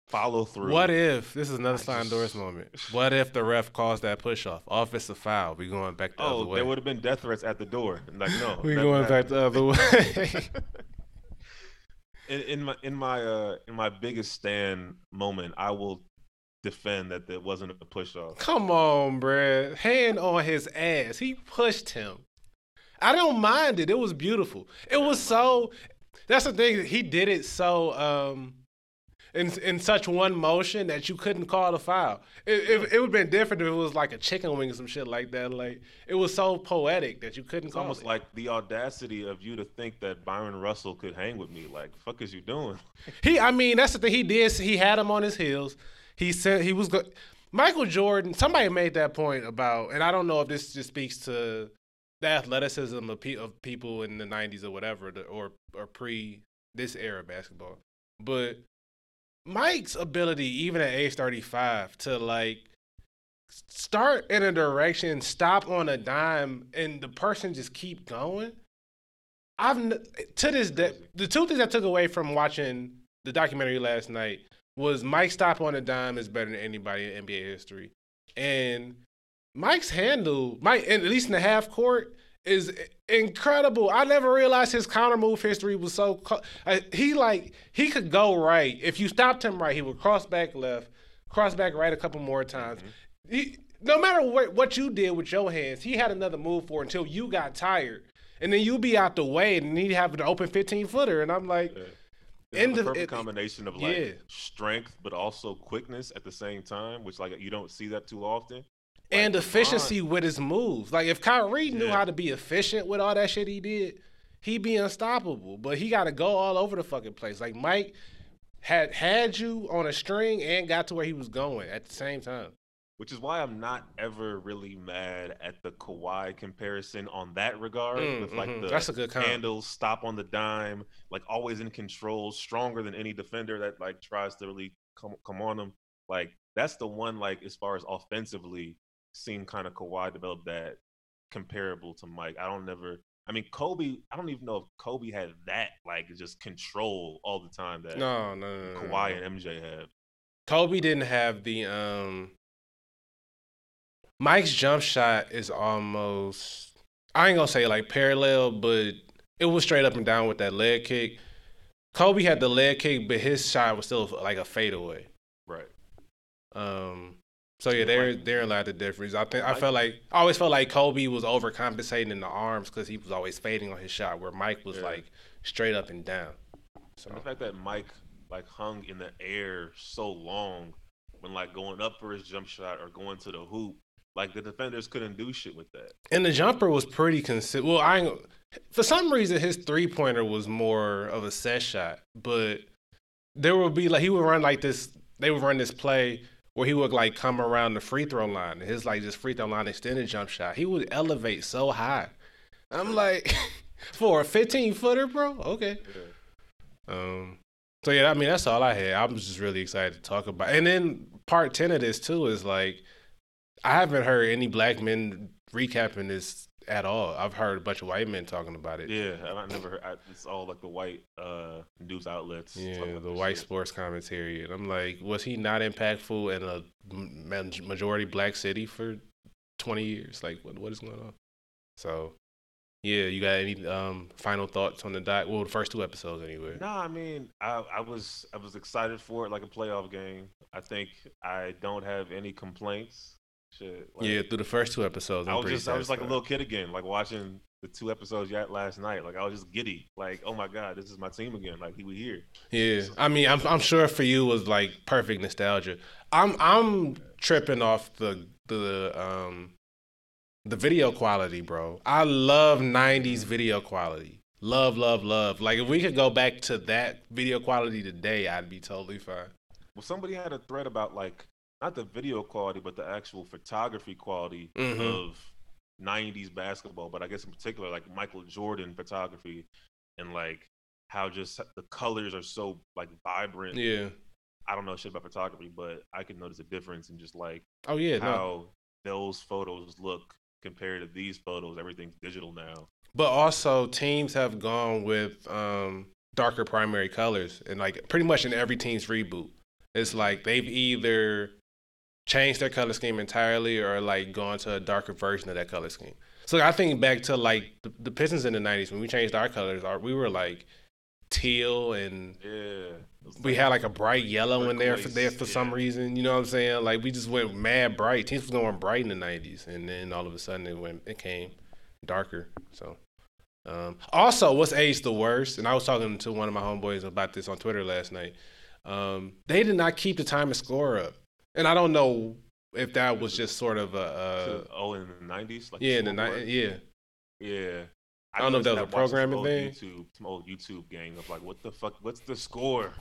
follow through. What if this is another Stein Doris moment? What if the ref calls that push off, offensive foul? We going back the oh, other way. Oh, there would have been death threats at the door. Like no, we going happened. Back the other way. In, in my in my uh, in my biggest stand moment, I will defend that there wasn't a push off. Come on, bruh. Hand on his ass. He pushed him. I don't mind it. It was beautiful. It was so. That's the thing. He did it so um, in in such one motion that you couldn't call a foul. It it, it would have been different if it was like a chicken wing or some shit like that. Like it was so poetic that you couldn't. It's call almost it. Like the audacity of you to think that Byron Russell could hang with me. Like fuck is you doing? He, I mean, that's the thing. He did. He had him on his heels. He said he was good. Michael Jordan. Somebody made that point about, and I don't know if this just speaks to the athleticism of, pe- of people in the nineties or whatever, or or pre this era of basketball, but. Mike's ability, even at age thirty-five, to like start in a direction, stop on a dime, and the person just keep going. I've to this day, the two things I took away from watching the documentary last night was Mike's stop on a dime is better than anybody in N B A history, and Mike's handle, Mike, at least in the half court, is incredible. I never realized his counter move history was so. Co- I, he like he could go right if you stopped him right. He would cross back left, cross back right a couple more times. Mm-hmm. He, no matter what, what you did with your hands, he had another move for it until you got tired, and then you'd be out the way, and he'd have an open fifteen footer. And I'm like, yeah. end the perfect it, combination of like yeah. strength, but also quickness at the same time, which like you don't see that too often. Like and efficiency LeBron. With his moves. Like, if Kyrie knew yeah. how to be efficient with all that shit he did, he'd be unstoppable. But he got to go all over the fucking place. Like, Mike had had you on a string and got to where he was going at the same time. Which is why I'm not ever really mad at the Kawhi comparison on that regard. Mm, with, like, mm-hmm. the That's a good handle, stop on the dime, like, always in control, stronger than any defender that, like, tries to really come, come on him. Like, that's the one, like, as far as offensively, seen kind of Kawhi develop that comparable to Mike. I don't never. I mean, Kobe. I don't even know if Kobe had that like just control all the time that no, no, no, Kawhi no, no. and M J have. Kobe didn't have the. um Mike's jump shot is almost. I ain't gonna say like parallel, but it was straight up and down with that leg kick. Kobe had the leg kick, but his shot was still like a fadeaway. Right. Um. So yeah, they're they're a lot of difference. I think I felt like I always felt like Kobe was overcompensating in the arms because he was always fading on his shot, where Mike was yeah. like straight up and down. So the fact that Mike like hung in the air so long when like going up for his jump shot or going to the hoop, like the defenders couldn't do shit with that. And the jumper was pretty consistent. Well, I for some reason his three pointer was more of a set shot, but there would be like he would run like this. They would run this play. Where he would like come around the free throw line, his like just free throw line extended jump shot, he would elevate so high. I'm like, for a fifteen footer, bro, okay. Yeah. Um, so yeah, I mean that's all I had. I was just really excited to talk about. And then part ten of this too is like, I haven't heard any black men recapping this at all. I've heard a bunch of white men talking about it. Yeah, and I never heard. I, it's all like the white uh, news outlets. Yeah, about the white shit. Sports commentary. And I'm like, was he not impactful in a majority black city for twenty years? Like, what what is going on? So, yeah, you got any um, final thoughts on the doc? Well, the first two episodes, anyway. No, I mean, I, I was I was excited for it, like a playoff game. I think I don't have any complaints. Shit. Like, yeah, through the first two episodes, I'm I was just I was like a little kid again, like watching the two episodes yet last night. Like I was just giddy, like oh my god, this is my team again. Like he was here. Yeah, so, I mean, I'm I'm sure for you it was like perfect nostalgia. I'm I'm tripping off the the um the video quality, bro. I love nineties video quality. Love, love, love. Like if we could go back to that video quality today, I'd be totally fine. Well, somebody had a thread about like. Not the video quality, but the actual photography quality mm-hmm. of nineties basketball. But I guess in particular, like Michael Jordan photography and like how just the colors are so like vibrant. Yeah. I don't know shit about photography, but I can notice a difference in just like oh, yeah, how no. those photos look compared to these photos. Everything's digital now. But also teams have gone with um, darker primary colors and like pretty much in every team's reboot. It's like they've either changed their color scheme entirely or like gone to a darker version of that color scheme. So I think back to like the, the Pistons in the nineties when we changed our colors, our, we were like teal and yeah, we like, had like a bright yellow in there for, there for yeah. some reason. You know what I'm saying? Like we just went mad bright. Teams was going bright in the nineties and then all of a sudden it went it came darker. So um, also, what's aged the worst? And I was talking to one of my homeboys about this on Twitter last night. Um, they did not keep the time and score up. And I don't know if that was just sort of a... Uh, oh, in the nineties? Like yeah, in the nineties, yeah. Yeah. I, I don't know if that was a programming thing. YouTube, some old YouTube gang of like, what the fuck, what's the score?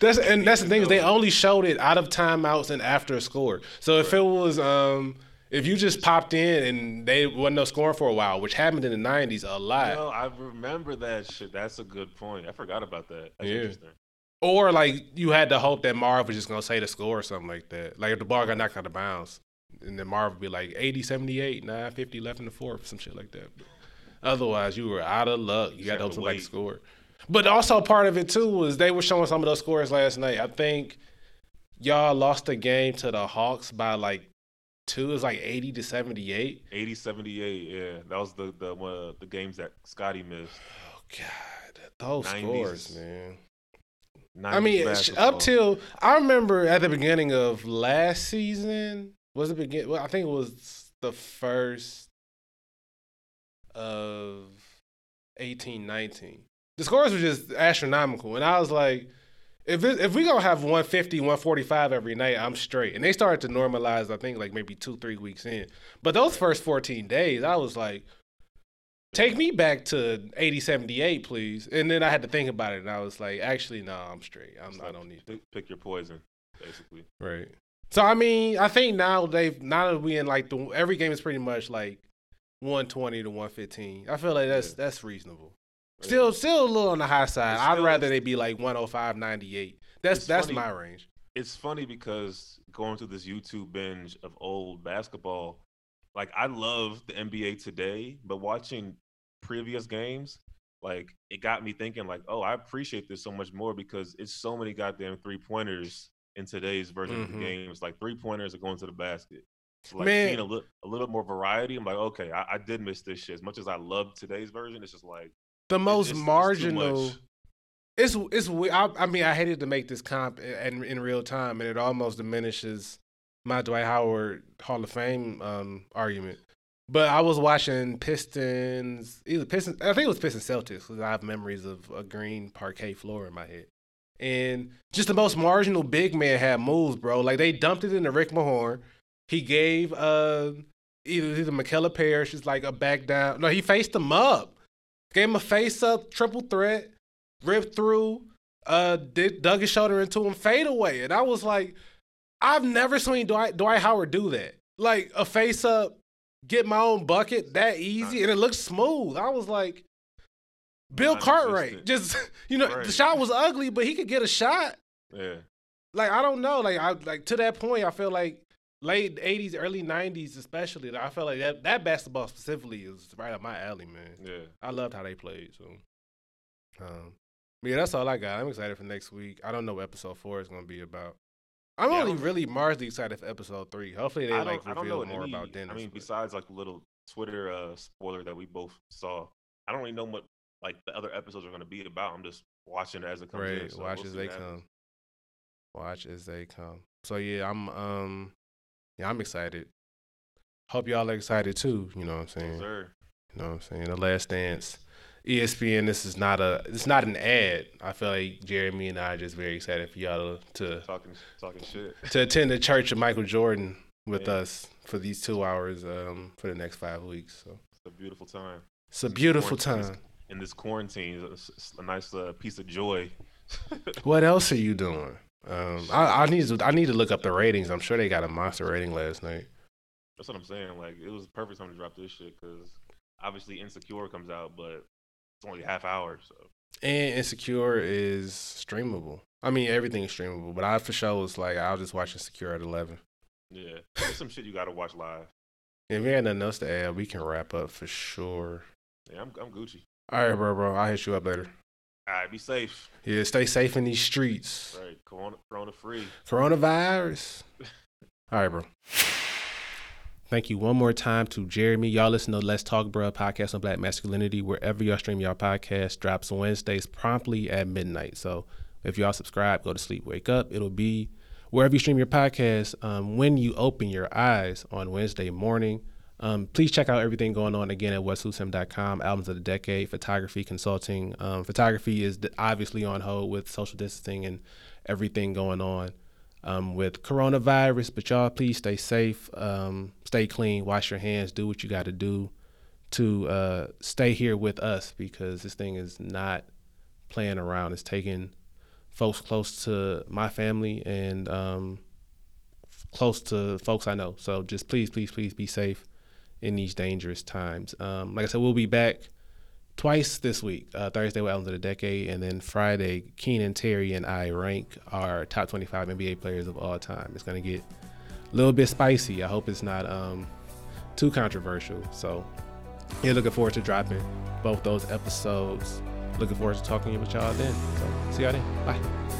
that's And that's the thing is they only showed it out of timeouts and after a score. So if right. it was... um. If you just popped in and they wasn't no scoring for a while, which happened in the nineties a lot. No, I remember that shit. That's a good point. I forgot about that. That's yeah. interesting. Or, like, you had to hope that Marv was just going to say the score or something like that. Like, if the ball got knocked out of bounds, and then Marv would be like, eighty, seventy-eight, nine fifty left in the fourth, some shit like that. But otherwise, you were out of luck. You, you got to hope somebody scored. But also part of it, too, was they were showing some of those scores last night. I think y'all lost the game to the Hawks by, like, two. It was, like, eighty to seventy-eight. eighty seventy-eight, yeah. That was the, the, one of the games that Scottie missed. Oh, God. Those nineties. Scores, man. I mean, basketball. Up till I remember at the beginning of last season was it begin? Well, I think it was the first of eighteen nineteen. The scores were just astronomical, and I was like, if it, if we gonna have one fifty, one forty-five every night, I'm straight. And they started to normalize. I think like maybe two, three weeks in. But those first fourteen days, I was like, take me back to eighty seventy-eight, please. And then I had to think about it, and I was like, actually, no, nah, I'm straight. I'm, so I don't need to. Pick your poison, basically. Right. So, I mean, I think now they've, now that we in like, the every game is pretty much like one twenty to one fifteen. I feel like that's yeah. that's reasonable. Right. Still still a little on the high side. It's I'd still, rather they be like one oh five ninety-eight. That's, that's funny. My range. It's funny because going through this YouTube binge of old basketball, like, I love the N B A today, but watching previous games, like, it got me thinking, like, oh, I appreciate this so much more because it's so many goddamn three-pointers in today's version mm-hmm. of the game. It's like three-pointers are going to the basket. So, like, Man. seeing a, li- a little more variety, I'm like, okay, I-, I did miss this shit. As much as I love today's version, it's just like... The most it's just, marginal... It's, it's, it's I, I mean, I hated to make this comp in, in real time, and it almost diminishes... my Dwight Howard Hall of Fame um, argument. But I was watching Pistons, either Pistons, I think it was Pistons Celtics, because I have memories of a green parquet floor in my head. And just the most marginal big man had moves, bro. Like, they dumped it into Rick Mahorn. He gave uh, either, either Mikella Parrish, just like a back down. No, he faced him up. Gave him a face up, triple threat, ripped through, uh, did, dug his shoulder into him, fade away. And I was like, I've never seen Dwight, Dwight Howard do that. Like, a face-up, get my own bucket, that easy, and it looked smooth. I was like, Bill Cartwright. Just, you know, right. The shot was ugly, but he could get a shot. Yeah. Like, I don't know. Like, I like to that point, I feel like late eighties, early nineties, especially. I felt like that that basketball specifically is right up my alley, man. Yeah, I loved how they played. So, um, yeah, that's all I got. I'm excited for next week. I don't know what episode four is going to be about. I'm yeah, only really marginally excited for episode three. Hopefully they like reveal more any, about Dennis. I mean, but. Besides like little Twitter uh, spoiler that we both saw, I don't really know what like the other episodes are going to be about. I'm just watching as it comes. Right, in, so watch we'll as they come. Happens. Watch as they come. So yeah, I'm um, yeah, I'm excited. Hope y'all are excited too. You know what I'm saying? Yes, sir. You know what I'm saying? The Last Dance. E S P N, this is not a, it's not an ad. I feel like Jeremy and I are just very excited for y'all to talking, talking shit. to attend the church of Michael Jordan with Man. us for these two hours um, for the next five weeks. So it's a beautiful time. It's a beautiful time. In this quarantine, it's a nice uh, piece of joy. What else are you doing? Um, I, I need to, I need to look up the ratings. I'm sure they got a monster rating last night. That's what I'm saying. Like it was the perfect time to drop this shit because obviously Insecure comes out, but it's only a half hour, so. And Insecure is streamable. I mean, everything is streamable, but I for sure was like, I'll just watch Insecure at eleven. Yeah, there's some shit you gotta watch live. If we had nothing else to add, we can wrap up for sure. Yeah, I'm, I'm Gucci. All right, bro, bro. I'll hit you up later. All right, be safe. Yeah, stay safe in these streets. All right, corona, corona free. Coronavirus. All right, bro. Thank you one more time to Jeremy. Y'all listen to Let's Talk Bruh podcast on Black Masculinity wherever y'all stream y'all podcast. Drops Wednesdays promptly at midnight. So if y'all subscribe, go to sleep, wake up. It'll be wherever you stream your podcast um, when you open your eyes on Wednesday morning. Um, please check out everything going on again at what suits him dot com. Albums of the Decade, photography, consulting. Um, photography is obviously on hold with social distancing and everything going on. Um, with coronavirus, but y'all please stay safe, um, stay clean, wash your hands, do what you got to do to uh, stay here with us because this thing is not playing around. It's taking folks close to my family and um, close to folks I know. So just please, please, please be safe in these dangerous times. Um, like I said, we'll be back twice this week, uh, Thursday with Albums of the Decade, and then Friday, Keenan, Terry, and I rank our top twenty-five N B A players of all time. It's going to get a little bit spicy. I hope it's not um, too controversial. So, yeah, looking forward to dropping both those episodes. Looking forward to talking with y'all then. So, see y'all then. Bye.